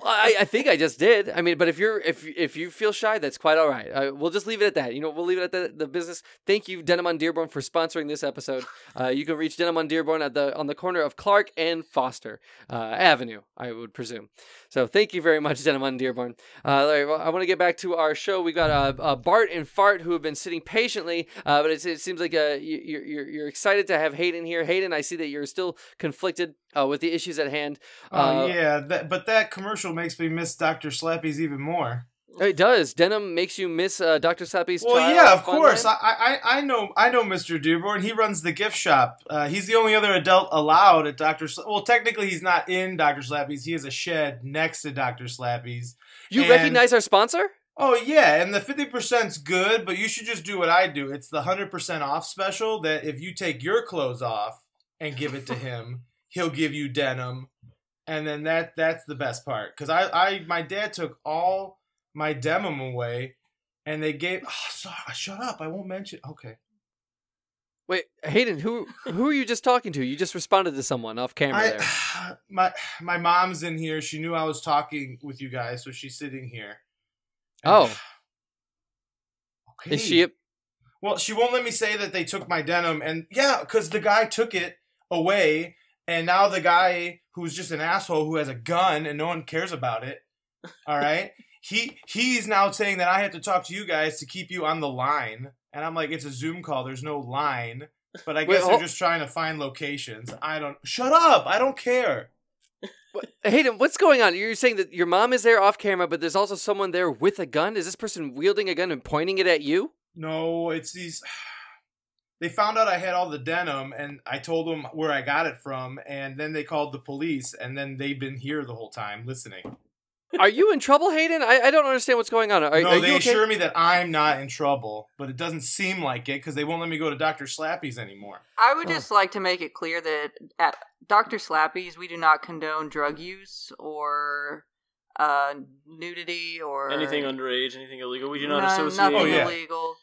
I think I just did. I mean, but if you feel shy, that's quite all right. We'll just leave it at that. You know, we'll leave it at the business. Thank you, Denham on Dearborn, for sponsoring this episode. You can reach Denham on Dearborn on the corner of Clark and Foster Avenue, I would presume. So thank you very much, Denham on Dearborn. Well, I want to get back to our show. We got Bart and Fart who have been sitting patiently, but it seems like you're excited to have Hayden here. Hayden, I see that you're still conflicted with the issues at hand. But that commercial makes me miss Dr. Slappy's even more. It does. Denim makes you miss Dr. Slappy's. Well, yeah, of course. I know Mr. Dearborn. He runs the gift shop. He's the only other adult allowed at Dr. Slappy's. Well, technically, he's not in Dr. Slappy's. He has a shed next to Dr. Slappy's. You recognize our sponsor? Oh, yeah, and the 50%'s good, but you should just do what I do. It's the 100% off special that if you take your clothes off and give it to him, he'll give you denim. And then that's the best part. Because my dad took all my denim away, and they gave... Oh, sorry, shut up. I won't mention... Okay. Wait, Hayden, who are you just talking to? You just responded to someone off camera there. My mom's in here. She knew I was talking with you guys, so she's sitting here. And, oh. Okay. Is she... Well, she won't let me say that they took my denim. And yeah, because the guy took it away... And now the guy who's just an asshole who has a gun and no one cares about it, all right, he's now saying that I have to talk to you guys to keep you on the line. And I'm like, it's a Zoom call. There's no line. But I guess they're just trying to find locations. Shut up. I don't care. Hayden, what's going on? You're saying that your mom is there off camera, but there's also someone there with a gun? Is this person wielding a gun and pointing it at you? No, it's these... They found out I had all the denim, and I told them where I got it from, and then they called the police, and then they've been here the whole time listening. Are you in trouble, Hayden? I don't understand what's going on. No, they assure me that I'm not in trouble, but it doesn't seem like it, because they won't let me go to Dr. Slappy's anymore. I would just like to make it clear that at Dr. Slappy's, we do not condone drug use or... nudity or... Anything underage, anything illegal. We do not associate... Nothing illegal.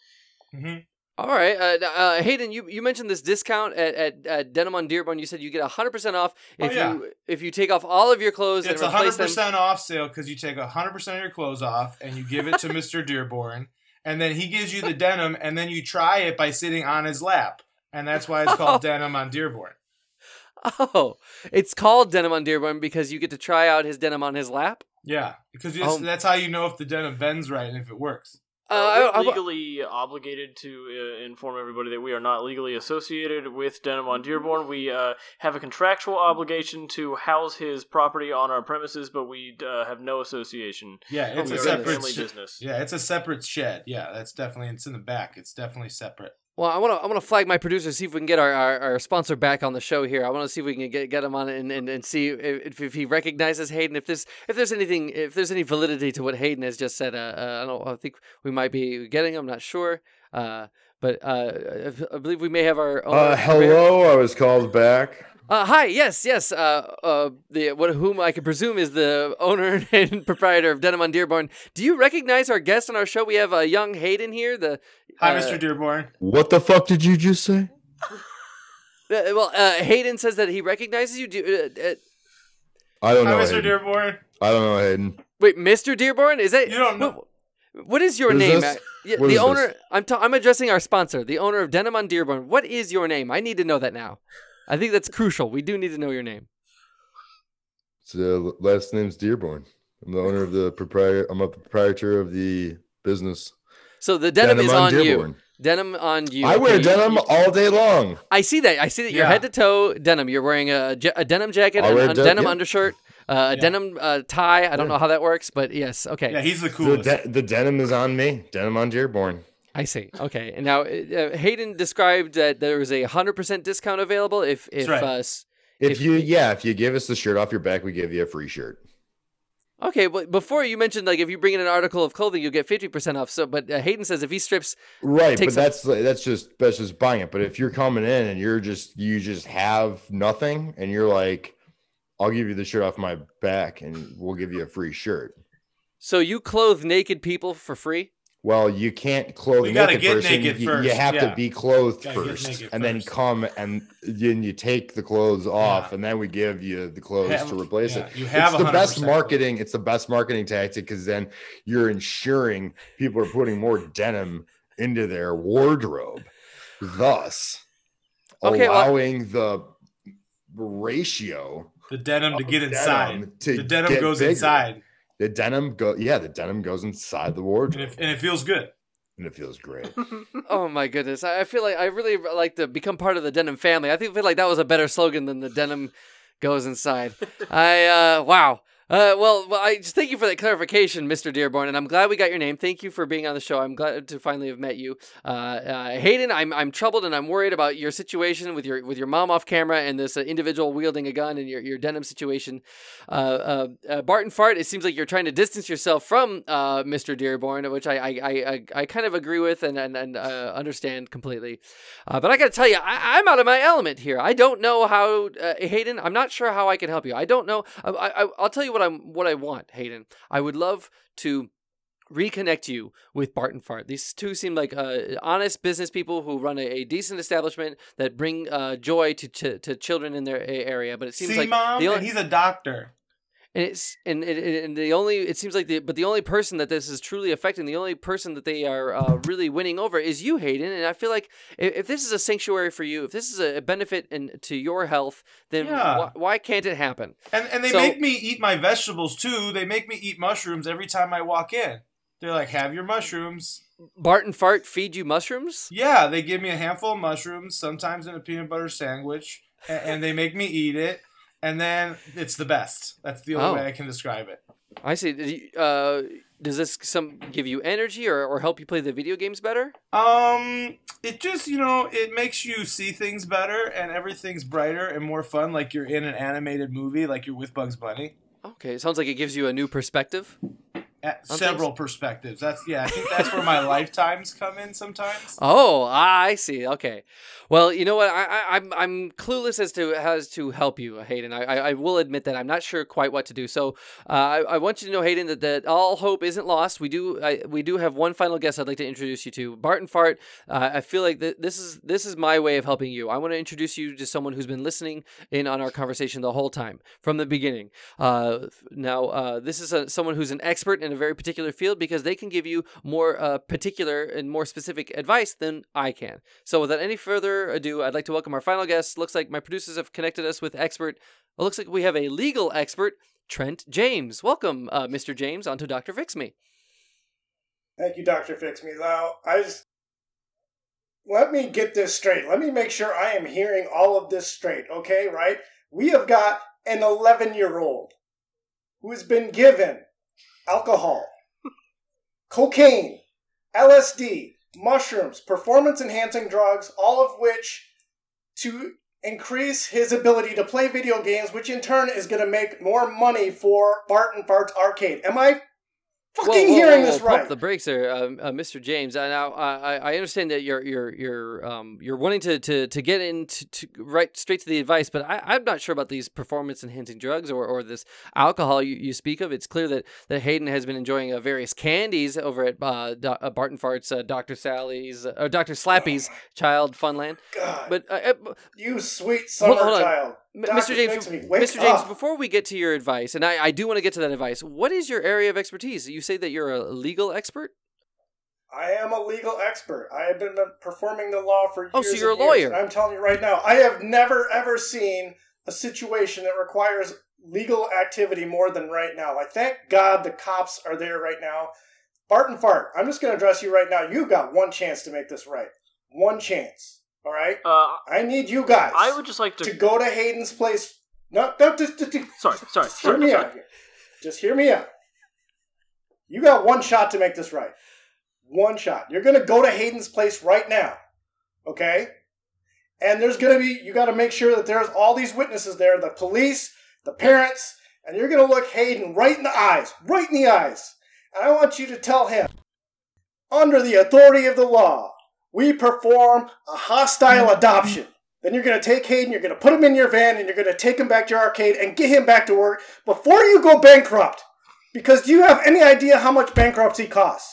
Mm-hmm. All right, Hayden, you mentioned this discount at Denham on Dearborn. You said you get 100% off if you take off all of your clothes. It's 100% off sale because you take 100% of your clothes off and you give it to Mr. Dearborn, and then he gives you the denim, and then you try it by sitting on his lap, and that's why it's called Denham on Dearborn. Oh, it's called Denham on Dearborn because you get to try out his denim on his lap. Yeah, because that's how you know if the denim bends right and if it works. Are we legally obligated to inform everybody that we are not legally associated with Denham on Dearborn? We have a contractual obligation to house his property on our premises, but we have no association. Yeah, it's a separate business. Yeah, it's a separate shed. Yeah, that's definitely, it's in the back. It's definitely separate. Well, I want to flag my producer, see if we can get our sponsor back on the show here. I want to see if we can get him on and see if he recognizes Hayden. If there's any validity to what Hayden has just said. I think we might be getting him. I'm not sure. But I believe we may have our own. Hello, I was called back. Hi, yes. Whom I could presume is the owner and proprietor of Denham on Dearborn. Do you recognize our guest on our show? We have a young Hayden here. Hi, Mr. Dearborn. What the fuck did you just say? Hayden says that he recognizes you. I don't know. Hi, Mr. Hayden. Dearborn. I don't know, Hayden. Wait, Mr. Dearborn? Is that you? Don't know. What is your name? The owner. This? I'm addressing our sponsor, the owner of Denham on Dearborn. What is your name? I need to know that now. I think that's crucial. We do need to know your name. So last name's Dearborn. I'm the owner of the proprietor. I'm a proprietor of the business. So the denim is on you. Denim on you. I wear denim all day long. I see that. You're head to toe denim. You're wearing a denim jacket, a denim undershirt, a denim tie. I don't know how that works, but yes. Okay. Yeah, he's the coolest. The denim is on me. Denham on Dearborn. I see. Okay. And now Hayden described that there was a 100% discount available if right. If you give us the shirt off your back, we give you a free shirt. Okay, well, before you mentioned if you bring in an article of clothing, you'll get 50% off. So, but Hayden says if he strips, right? But that's just buying it. But if you're coming in and you just have nothing, and you're like, I'll give you the shirt off my back, and we'll give you a free shirt. So you clothe naked people for free? Well, you can't clothe naked first. You have to be clothed first, and then come and you take the clothes off, and then we give you the clothes to replace it. It's the best marketing. It's the best marketing tactic because then you're ensuring people are putting more denim into their wardrobe, thus allowing the ratio the denim to get inside. The denim goes inside. The denim goes inside the wardrobe. And it feels good. And it feels great. Oh, my goodness. I feel like I really like to become part of the denim family. I feel like that was a better slogan than the denim goes inside. Wow. I just thank you for that clarification, Mr. Dearborn, and I'm glad we got your name. Thank you for being on the show. I'm glad to finally have met you, Hayden. I'm troubled and I'm worried about your situation with your mom off camera and this individual wielding a gun and your denim situation. Barton Fart. It seems like you're trying to distance yourself from Mr. Dearborn, which I kind of agree with and understand completely. But I got to tell you, I'm out of my element here. I don't know how Hayden. I'm not sure how I can help you. I don't know. I'll tell you. What I want, Hayden. I would love to reconnect you with Barton Fart. These two seem like honest business people who run a decent establishment that bring joy to children in their area. But it seems like Mom, he's a doctor. And the only person that this is truly affecting, the only person that they are really winning over is you, Hayden. And I feel like if this is a sanctuary for you, if this is a benefit to your health, then why can't it happen? And they make me eat my vegetables too. They make me eat mushrooms every time I walk in. They're like, have your mushrooms. Barton Fart feed you mushrooms? Yeah, they give me a handful of mushrooms, sometimes in a peanut butter sandwich, and they make me eat it. And then it's the best. That's the only way I can describe it. I see. Does this give you energy or help you play the video games better? It just, it makes you see things better and everything's brighter and more fun. Like you're in an animated movie, like you're with Bugs Bunny. Okay. It sounds like it gives you a new perspective. Several perspectives. I think that's where my lifetimes come in sometimes. Oh, I see. Okay. Well, you know what? I'm clueless as to how to help you, Hayden. I will admit that I'm not sure quite what to do. So I want you to know, Hayden, that all hope isn't lost. We do have one final guest I'd like to introduce you to, Barton Fart. I feel like this is my way of helping you. I want to introduce you to someone who's been listening in on our conversation the whole time from the beginning. Now, this is someone who's an expert in a very particular field because they can give you more particular and more specific advice than I can. So without any further ado, I'd like to welcome our final guest. Looks like my producers have connected us with expert. It looks like we have a legal expert, Trent James. Welcome, Mr. James, onto Dr. Fix Me. Thank you, Dr. Fix-Me-Thou. Let me get this straight. Let me make sure I am hearing all of this straight, okay, right? We have got an 11-year-old who has been given alcohol, cocaine, LSD, mushrooms, performance-enhancing drugs, all of which to increase his ability to play video games, which in turn is going to make more money for Bart and Bart's Arcade. Am I hearing this right? Pump the brakes there, Mr. James. Now I understand that you're wanting to get into right straight to the advice, but I'm not sure about these performance enhancing drugs or this alcohol you speak of. It's clear that Hayden has been enjoying various candies over at Barton Fart's Dr. Sally's or Dr. Slappy's Child Funland. God, but you sweet summer child. Mr. James, before we get to your advice, and I do want to get to that advice, what is your area of expertise? You say that you're a legal expert? I am a legal expert. I have been performing the law for years. Oh, so you're a lawyer. I'm telling you right now, I have never, ever seen a situation that requires legal activity more than right now. I thank God the cops are there right now. Barton Fart, I'm just going to address you right now. You've got one chance to make this right. One chance. All right? I need you guys. I would just like to go to Hayden's place. No, sorry. Just hear me out. You got one shot to make this right. One shot. You're going to go to Hayden's place right now. Okay? And there's going to be, you got to make sure that there's all these witnesses there, the police, the parents, and you're going to look Hayden right in the eyes. And I want you to tell him, under the authority of the law, we perform a hostile adoption. Then you're going to take Hayden, you're going to put him in your van, and you're going to take him back to your arcade and get him back to work before you go bankrupt. Because do you have any idea how much bankruptcy costs?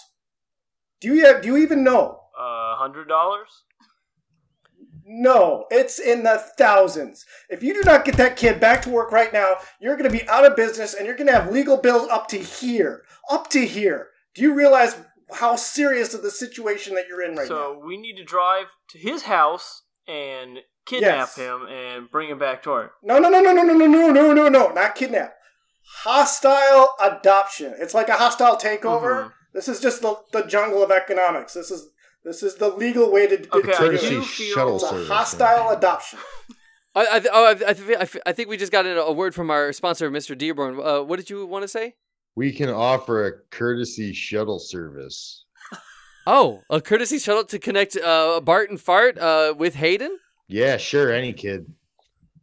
Do you even know? $100? No, it's in the thousands. If you do not get that kid back to work right now, you're going to be out of business and you're going to have legal bills up to here. Up to here. Do you realize how serious is the situation that you're in right now? So we need to drive to his house and kidnap him and bring him back to her. No, not kidnap. Hostile adoption. It's like a hostile takeover. Mm-hmm. This is just the jungle of economics. This is the legal way to do hostile adoption. I think we just got a word from our sponsor, Mr. Dearborn. What did you want to say? We can offer a courtesy shuttle service. Oh, a courtesy shuttle to connect Bart and Fart with Hayden? Yeah, sure, any kid.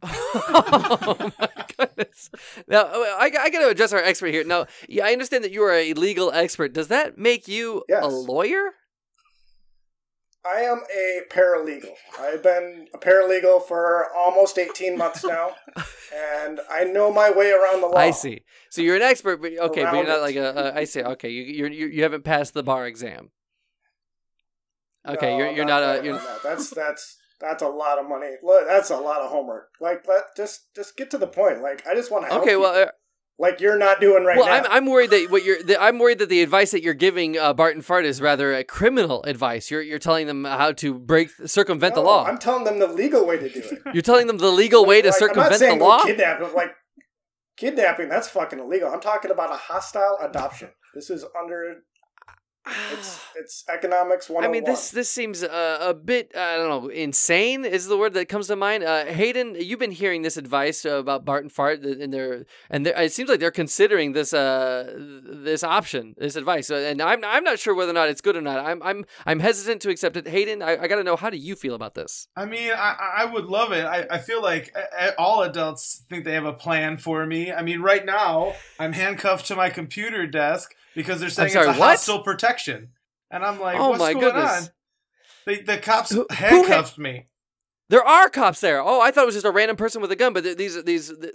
Oh, my goodness. Now, I got to address our expert here. Now, I understand that you are a legal expert. Does that make you a lawyer? I am a paralegal. I've been a paralegal for almost 18 months now, and I know my way around the law. I see. So you're an expert, but you're not like I see. Okay, you haven't passed the bar exam. Okay, no, you're not a. You're... No. That's a lot of money. Look, that's a lot of homework. Like, just get to the point. Like, I just want to help. Okay, well. Like you're not doing right now. I'm worried that I'm worried that the advice that you're giving Barton Fart is rather a criminal advice. You're telling them how to circumvent the law. I'm telling them the legal way to do it. You're telling them the legal way to circumvent the law. Kidnapping, that's fucking illegal. I'm talking about a hostile adoption. This is under. It's economics 101. I mean, this seems a bit, I don't know, insane is the word that comes to mind. Hayden, you've been hearing this advice about Barton Fart, and it seems like they're considering this option, this advice. And I'm not sure whether or not it's good or not. I'm hesitant to accept it. Hayden, I got to know, how do you feel about this? I mean, I would love it. I feel like all adults think they have a plan for me. I mean, right now, I'm handcuffed to my computer desk. Because they're saying it's a hostile protection. And I'm like, what's going on? The cops handcuffed me. There are cops there. Oh, I thought it was just a random person with a gun, but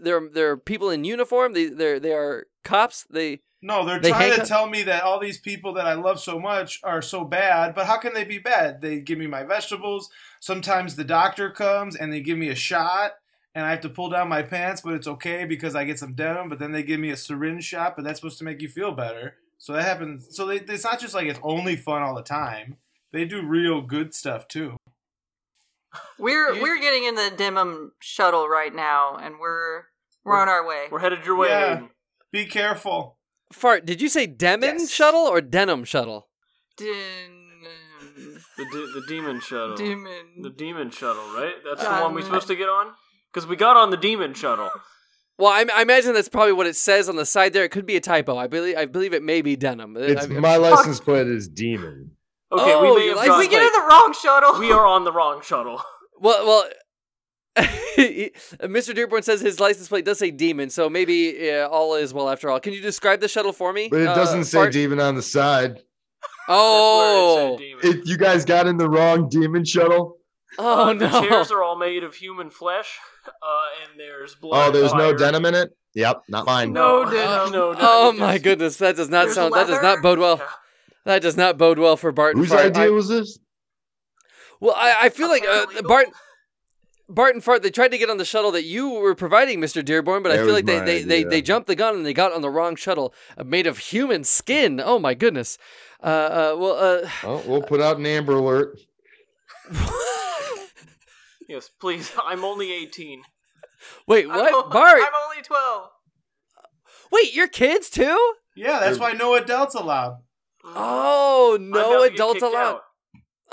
they're people in uniform. They are cops. They're trying to tell me that all these people that I love so much are so bad, but how can they be bad? They give me my vegetables. Sometimes the doctor comes and they give me a shot. And I have to pull down my pants, but it's okay because I get some denim, but then they give me a syringe shot, but that's supposed to make you feel better. So that happens. So it's not just like it's only fun all the time. They do real good stuff, too. We're getting in the denim shuttle right now, and we're on our way. We're headed your way. Yeah, be careful. Fart, did you say denim shuttle or denim shuttle? The demon shuttle. The demon shuttle, right? That's the one we're supposed to get on? Because we got on the demon shuttle. Well, I imagine that's probably what it says on the side there. It could be a typo. I believe it may be Denim. My license plate is Demon. Okay, we get on the wrong shuttle. We are on the wrong shuttle. Well, Mr. Dearborn says his license plate does say Demon, so maybe all is well after all. Can you describe the shuttle for me? But it doesn't say Demon on the side. Oh, if you guys got in the wrong demon shuttle. Oh no! The chairs are all made of human flesh, and there's blood. Oh, there's no denim in it. Yep, not mine. No denim. No. Oh my goodness, that does not sound. Leather? That does not bode well. Yeah. That does not bode well for Barton. Whose idea was this? Well, I feel like Barton Fart, they tried to get on the shuttle that you were providing, Mr. Dearborn, but I feel like they jumped the gun and they got on the wrong shuttle made of human skin. Oh, my goodness. We'll put out an Amber Alert. Yes, please. I'm only 18. Wait, what? Bart? I'm only 12. Wait, you're kids too? Yeah, that's why no adults allowed. Oh, no adults allowed. Out.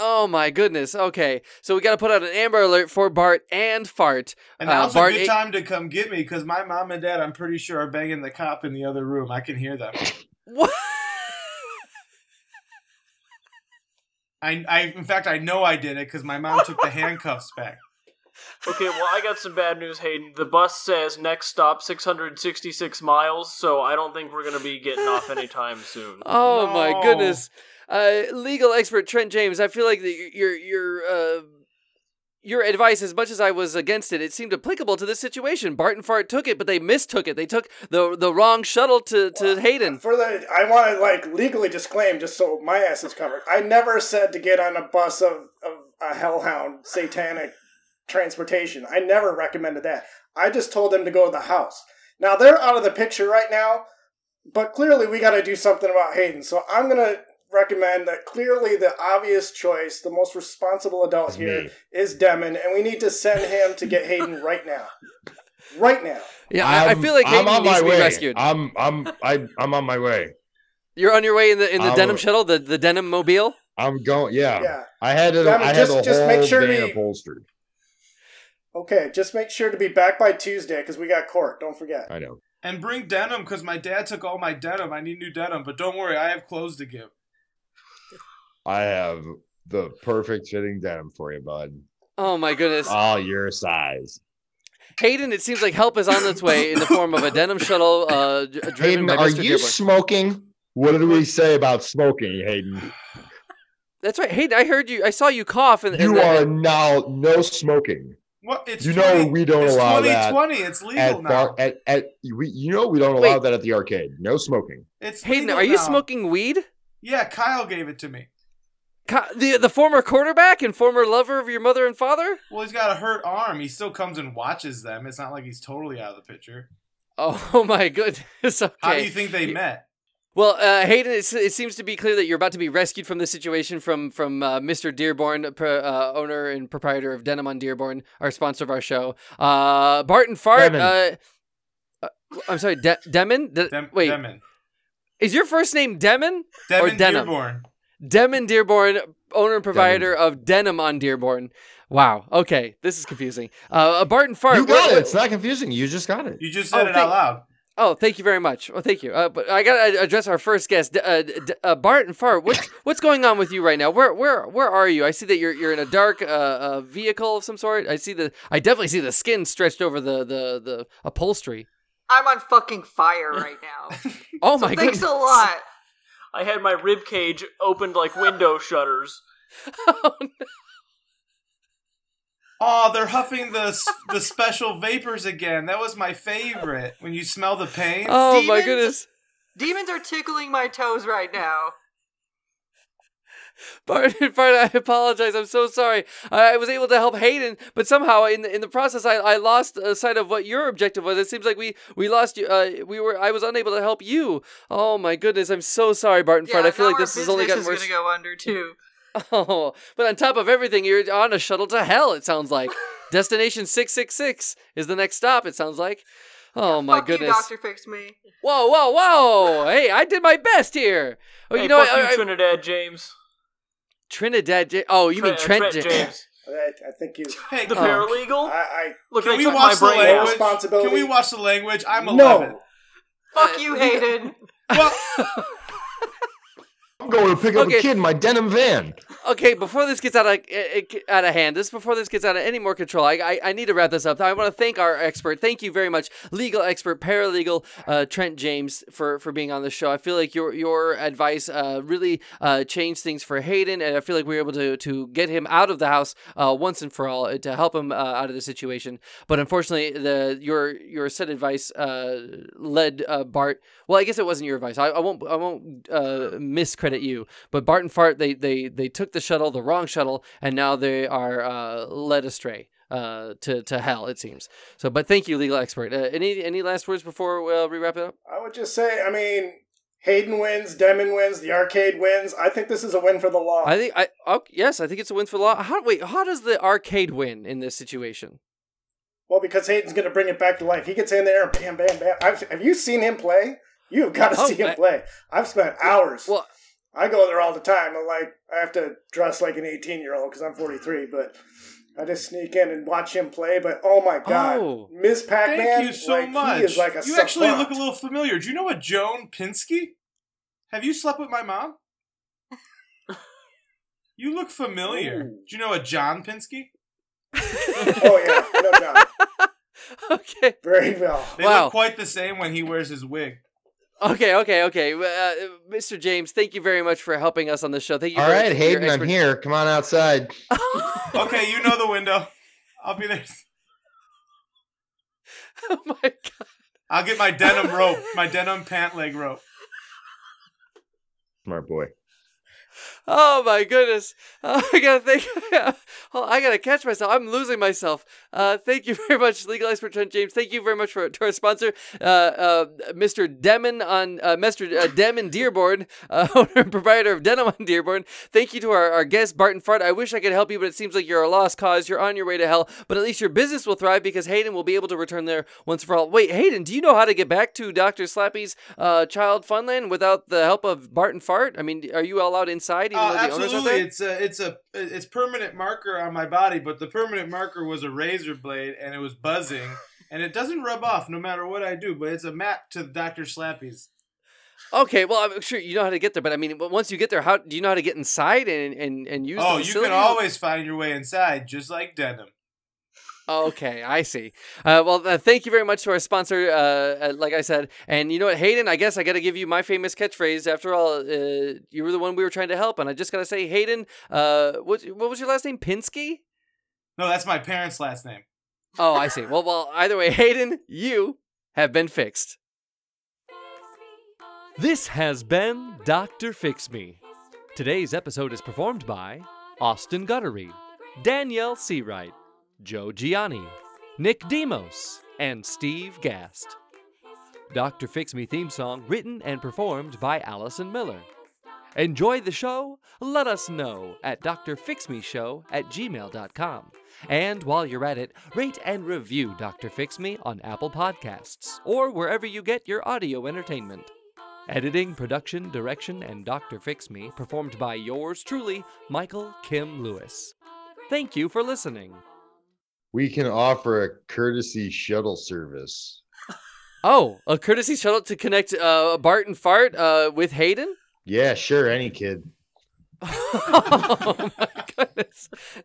Oh my goodness! Okay, so we got to put out an Amber Alert for Bart and Fart. And now's a good time to come get me because my mom and dad, I'm pretty sure, are banging the cop in the other room. I can hear them. What? I know I did it because my mom took the handcuffs back. Okay, well, I got some bad news, Hayden. The bus says next stop 666 miles, so I don't think we're going to be getting off anytime soon. Oh no. My goodness. Legal expert Trent James, I feel like your advice, as much as I was against it, it seemed applicable to this situation. Bart and Fart took it, but they mistook it. They took the wrong shuttle to Hayden. I want to legally disclaim, just so my ass is covered. I never said to get on a bus of a hellhound satanic transportation. I never recommended that. I just told them to go to the house. Now they're out of the picture right now, but clearly we got to do something about Hayden. So I'm gonna recommend that clearly the obvious choice, the most responsible adult here is Demon, and we need to send him to get Hayden right now. Right now. Yeah, I feel like Hayden needs to be rescued. I'm on my way. You're on your way in the Denim shuttle, the Denim mobile? I'm going, yeah. Yeah. I had it upholstered. Okay, just make sure to be back by Tuesday because we got court. Don't forget. I know. And bring denim because my dad took all my denim. I need new denim, but don't worry, I have clothes to give. I have the perfect fitting denim for you, bud. Oh, my goodness. All your size. Hayden, it seems like help is on its way in the form of a denim shuttle driven by Mr. Hayden, are you smoking? What did we say about smoking, Hayden? That's right. Hayden, I saw you cough. You are now no smoking. What? We don't allow that. It's 2020. It's legal now. We don't allow that at the arcade. No smoking. It's Hayden, legal are you now. Smoking weed? Yeah, Kyle gave it to me. The former quarterback and former lover of your mother and father? Well, he's got a hurt arm. He still comes and watches them. It's not like he's totally out of the picture. Oh, my goodness. Okay. How do you think they met? Well, Hayden, it seems to be clear that you're about to be rescued from this situation from Mr. Dearborn, owner and proprietor of Denim on Dearborn, our sponsor of our show. Barton Fart. I'm sorry, Demon? Wait. Demon. Is your first name Demon? Demon or Denim? Dearborn. Demon Dearborn, owner and provider of Denim on Dearborn. Wow. Okay. This is confusing. Barton Fart. You got it. It's not confusing. You just got it. You just said it out loud. Oh, thank you very much. Well, thank you. But I got to address our first guest, Barton Fart. What's going on with you right now? Where are you? I see that you're in a dark vehicle of some sort. I definitely see the skin stretched over the upholstery. I'm on fucking fire right now. Oh my goodness! Thanks a lot. I had my rib cage opened like window shutters. Oh, no. Oh, they're huffing the special vapors again. That was my favorite. When you smell the pain. Oh, demons, my goodness. Demons are tickling my toes right now. Barton, I apologize. I'm so sorry. I was able to help Hayden, but somehow in the process, I lost sight of what your objective was. It seems like we lost you. I was unable to help you. Oh my goodness. I'm so sorry, Barton Fart. I feel like this has only gotten worse. Is gonna go under too. Oh, but on top of everything, you're on a shuttle to hell. It sounds like Destination 666 is the next stop. It sounds like. Oh yeah, my goodness! Fuck you, Doctor Fix Me. Whoa, whoa, whoa! Hey, I did my best here. Oh, hey, you know what? Trinidad James. Trinidad James. Oh, you mean Trent James? I think you. Hey, the paralegal. Look, can we watch the language? Can we watch the language? I'm 11. Fuck you, Hayden. Well, I'm going to pick up a kid in my denim van. Okay, before this gets out of hand, before this gets out of any more control, I need to wrap this up. I want to thank our expert. Thank you very much, legal expert, paralegal Trent James, for being on the show. I feel like your advice really changed things for Hayden, and I feel like we were able to get him out of the house once and for all to help him out of the situation. But unfortunately, your said advice led Bart. Well, I guess it wasn't your advice. I won't miscredit you. But Bart and Fart they took the wrong shuttle, and now they are led astray to hell, it seems. So, but thank you, legal expert. Any last words before we wrap it up? I would just say, I mean, Hayden wins, Demon wins, the arcade wins. I think this is a win for the law. I think it's a win for the law. How does the arcade win in this situation? Well, because Hayden's going to bring it back to life. He gets in there, bam, bam, bam. Have you seen him play? You've got to see him play. I've spent hours. Well, I go there all the time. I'm like, I have to dress like an 18-year-old because I'm 43, but I just sneak in and watch him play. But oh my God, Ms. Pac-Man! Thank you so much. He is like a savant. Actually look a little familiar. Do you know a Joan Pinsky? Have you slept with my mom? You look familiar. Ooh. Do you know a John Pinsky? Oh yeah, no John. Okay, very well. They look quite the same when he wears his wig. Okay. Mr. James, thank you very much for helping us on the show. Thank you. All right, Hayden, I'm here. Come on outside. Okay, you know the window. I'll be there. Oh my God. I'll get my denim rope, my denim pant leg rope. Smart boy. Oh my goodness! I gotta catch myself. I'm losing myself. Thank you very much, legal expert Trent James. Thank you very much to our sponsor, Mr. Demon Demon Dearborn, owner and proprietor of Denim on Dearborn. Thank you to our guest Barton Fart. I wish I could help you, but it seems like you're a lost cause. You're on your way to hell, but at least your business will thrive because Hayden will be able to return there once for all. Wait, Hayden, do you know how to get back to Dr. Slappy's Child Funland without the help of Barton Fart? I mean, are you allowed inside? Absolutely, it's permanent marker on my body, but the permanent marker was a razor blade, and it was buzzing, and it doesn't rub off no matter what I do. But it's a map to Dr. Slappy's. Okay, well, I'm sure you know how to get there, but I mean, once you get there, how do you know how to get inside and use? Oh, you can always find your way inside, just like denim. Okay, I see. Thank you very much to our sponsor, like I said. And you know what, Hayden, I guess I got to give you my famous catchphrase. After all, you were the one we were trying to help. And I just got to say, Hayden, what was your last name? Pinsky? No, that's my parents' last name. Oh, I see. Well, either way, Hayden, you have been fixed. This has been Dr. Fix Me. Today's episode is performed by Austin Guttery, Danielle Seawright, Joe Gianni, Nick Demos, and Steve Gast. Dr. Fix Me theme song written and performed by Allison Miller. Enjoy the show? Let us know at drfixmeshow@gmail.com. And while you're at it, rate and review Dr. Fix Me on Apple Podcasts or wherever you get your audio entertainment. Editing, production, direction, and Dr. Fix Me performed by yours truly, Michael Kim Lewis. Thank you for listening. We can offer a courtesy shuttle service. Oh, a courtesy shuttle to connect Bart and Fart with Hayden? Yeah, sure, any kid. Oh, my goodness.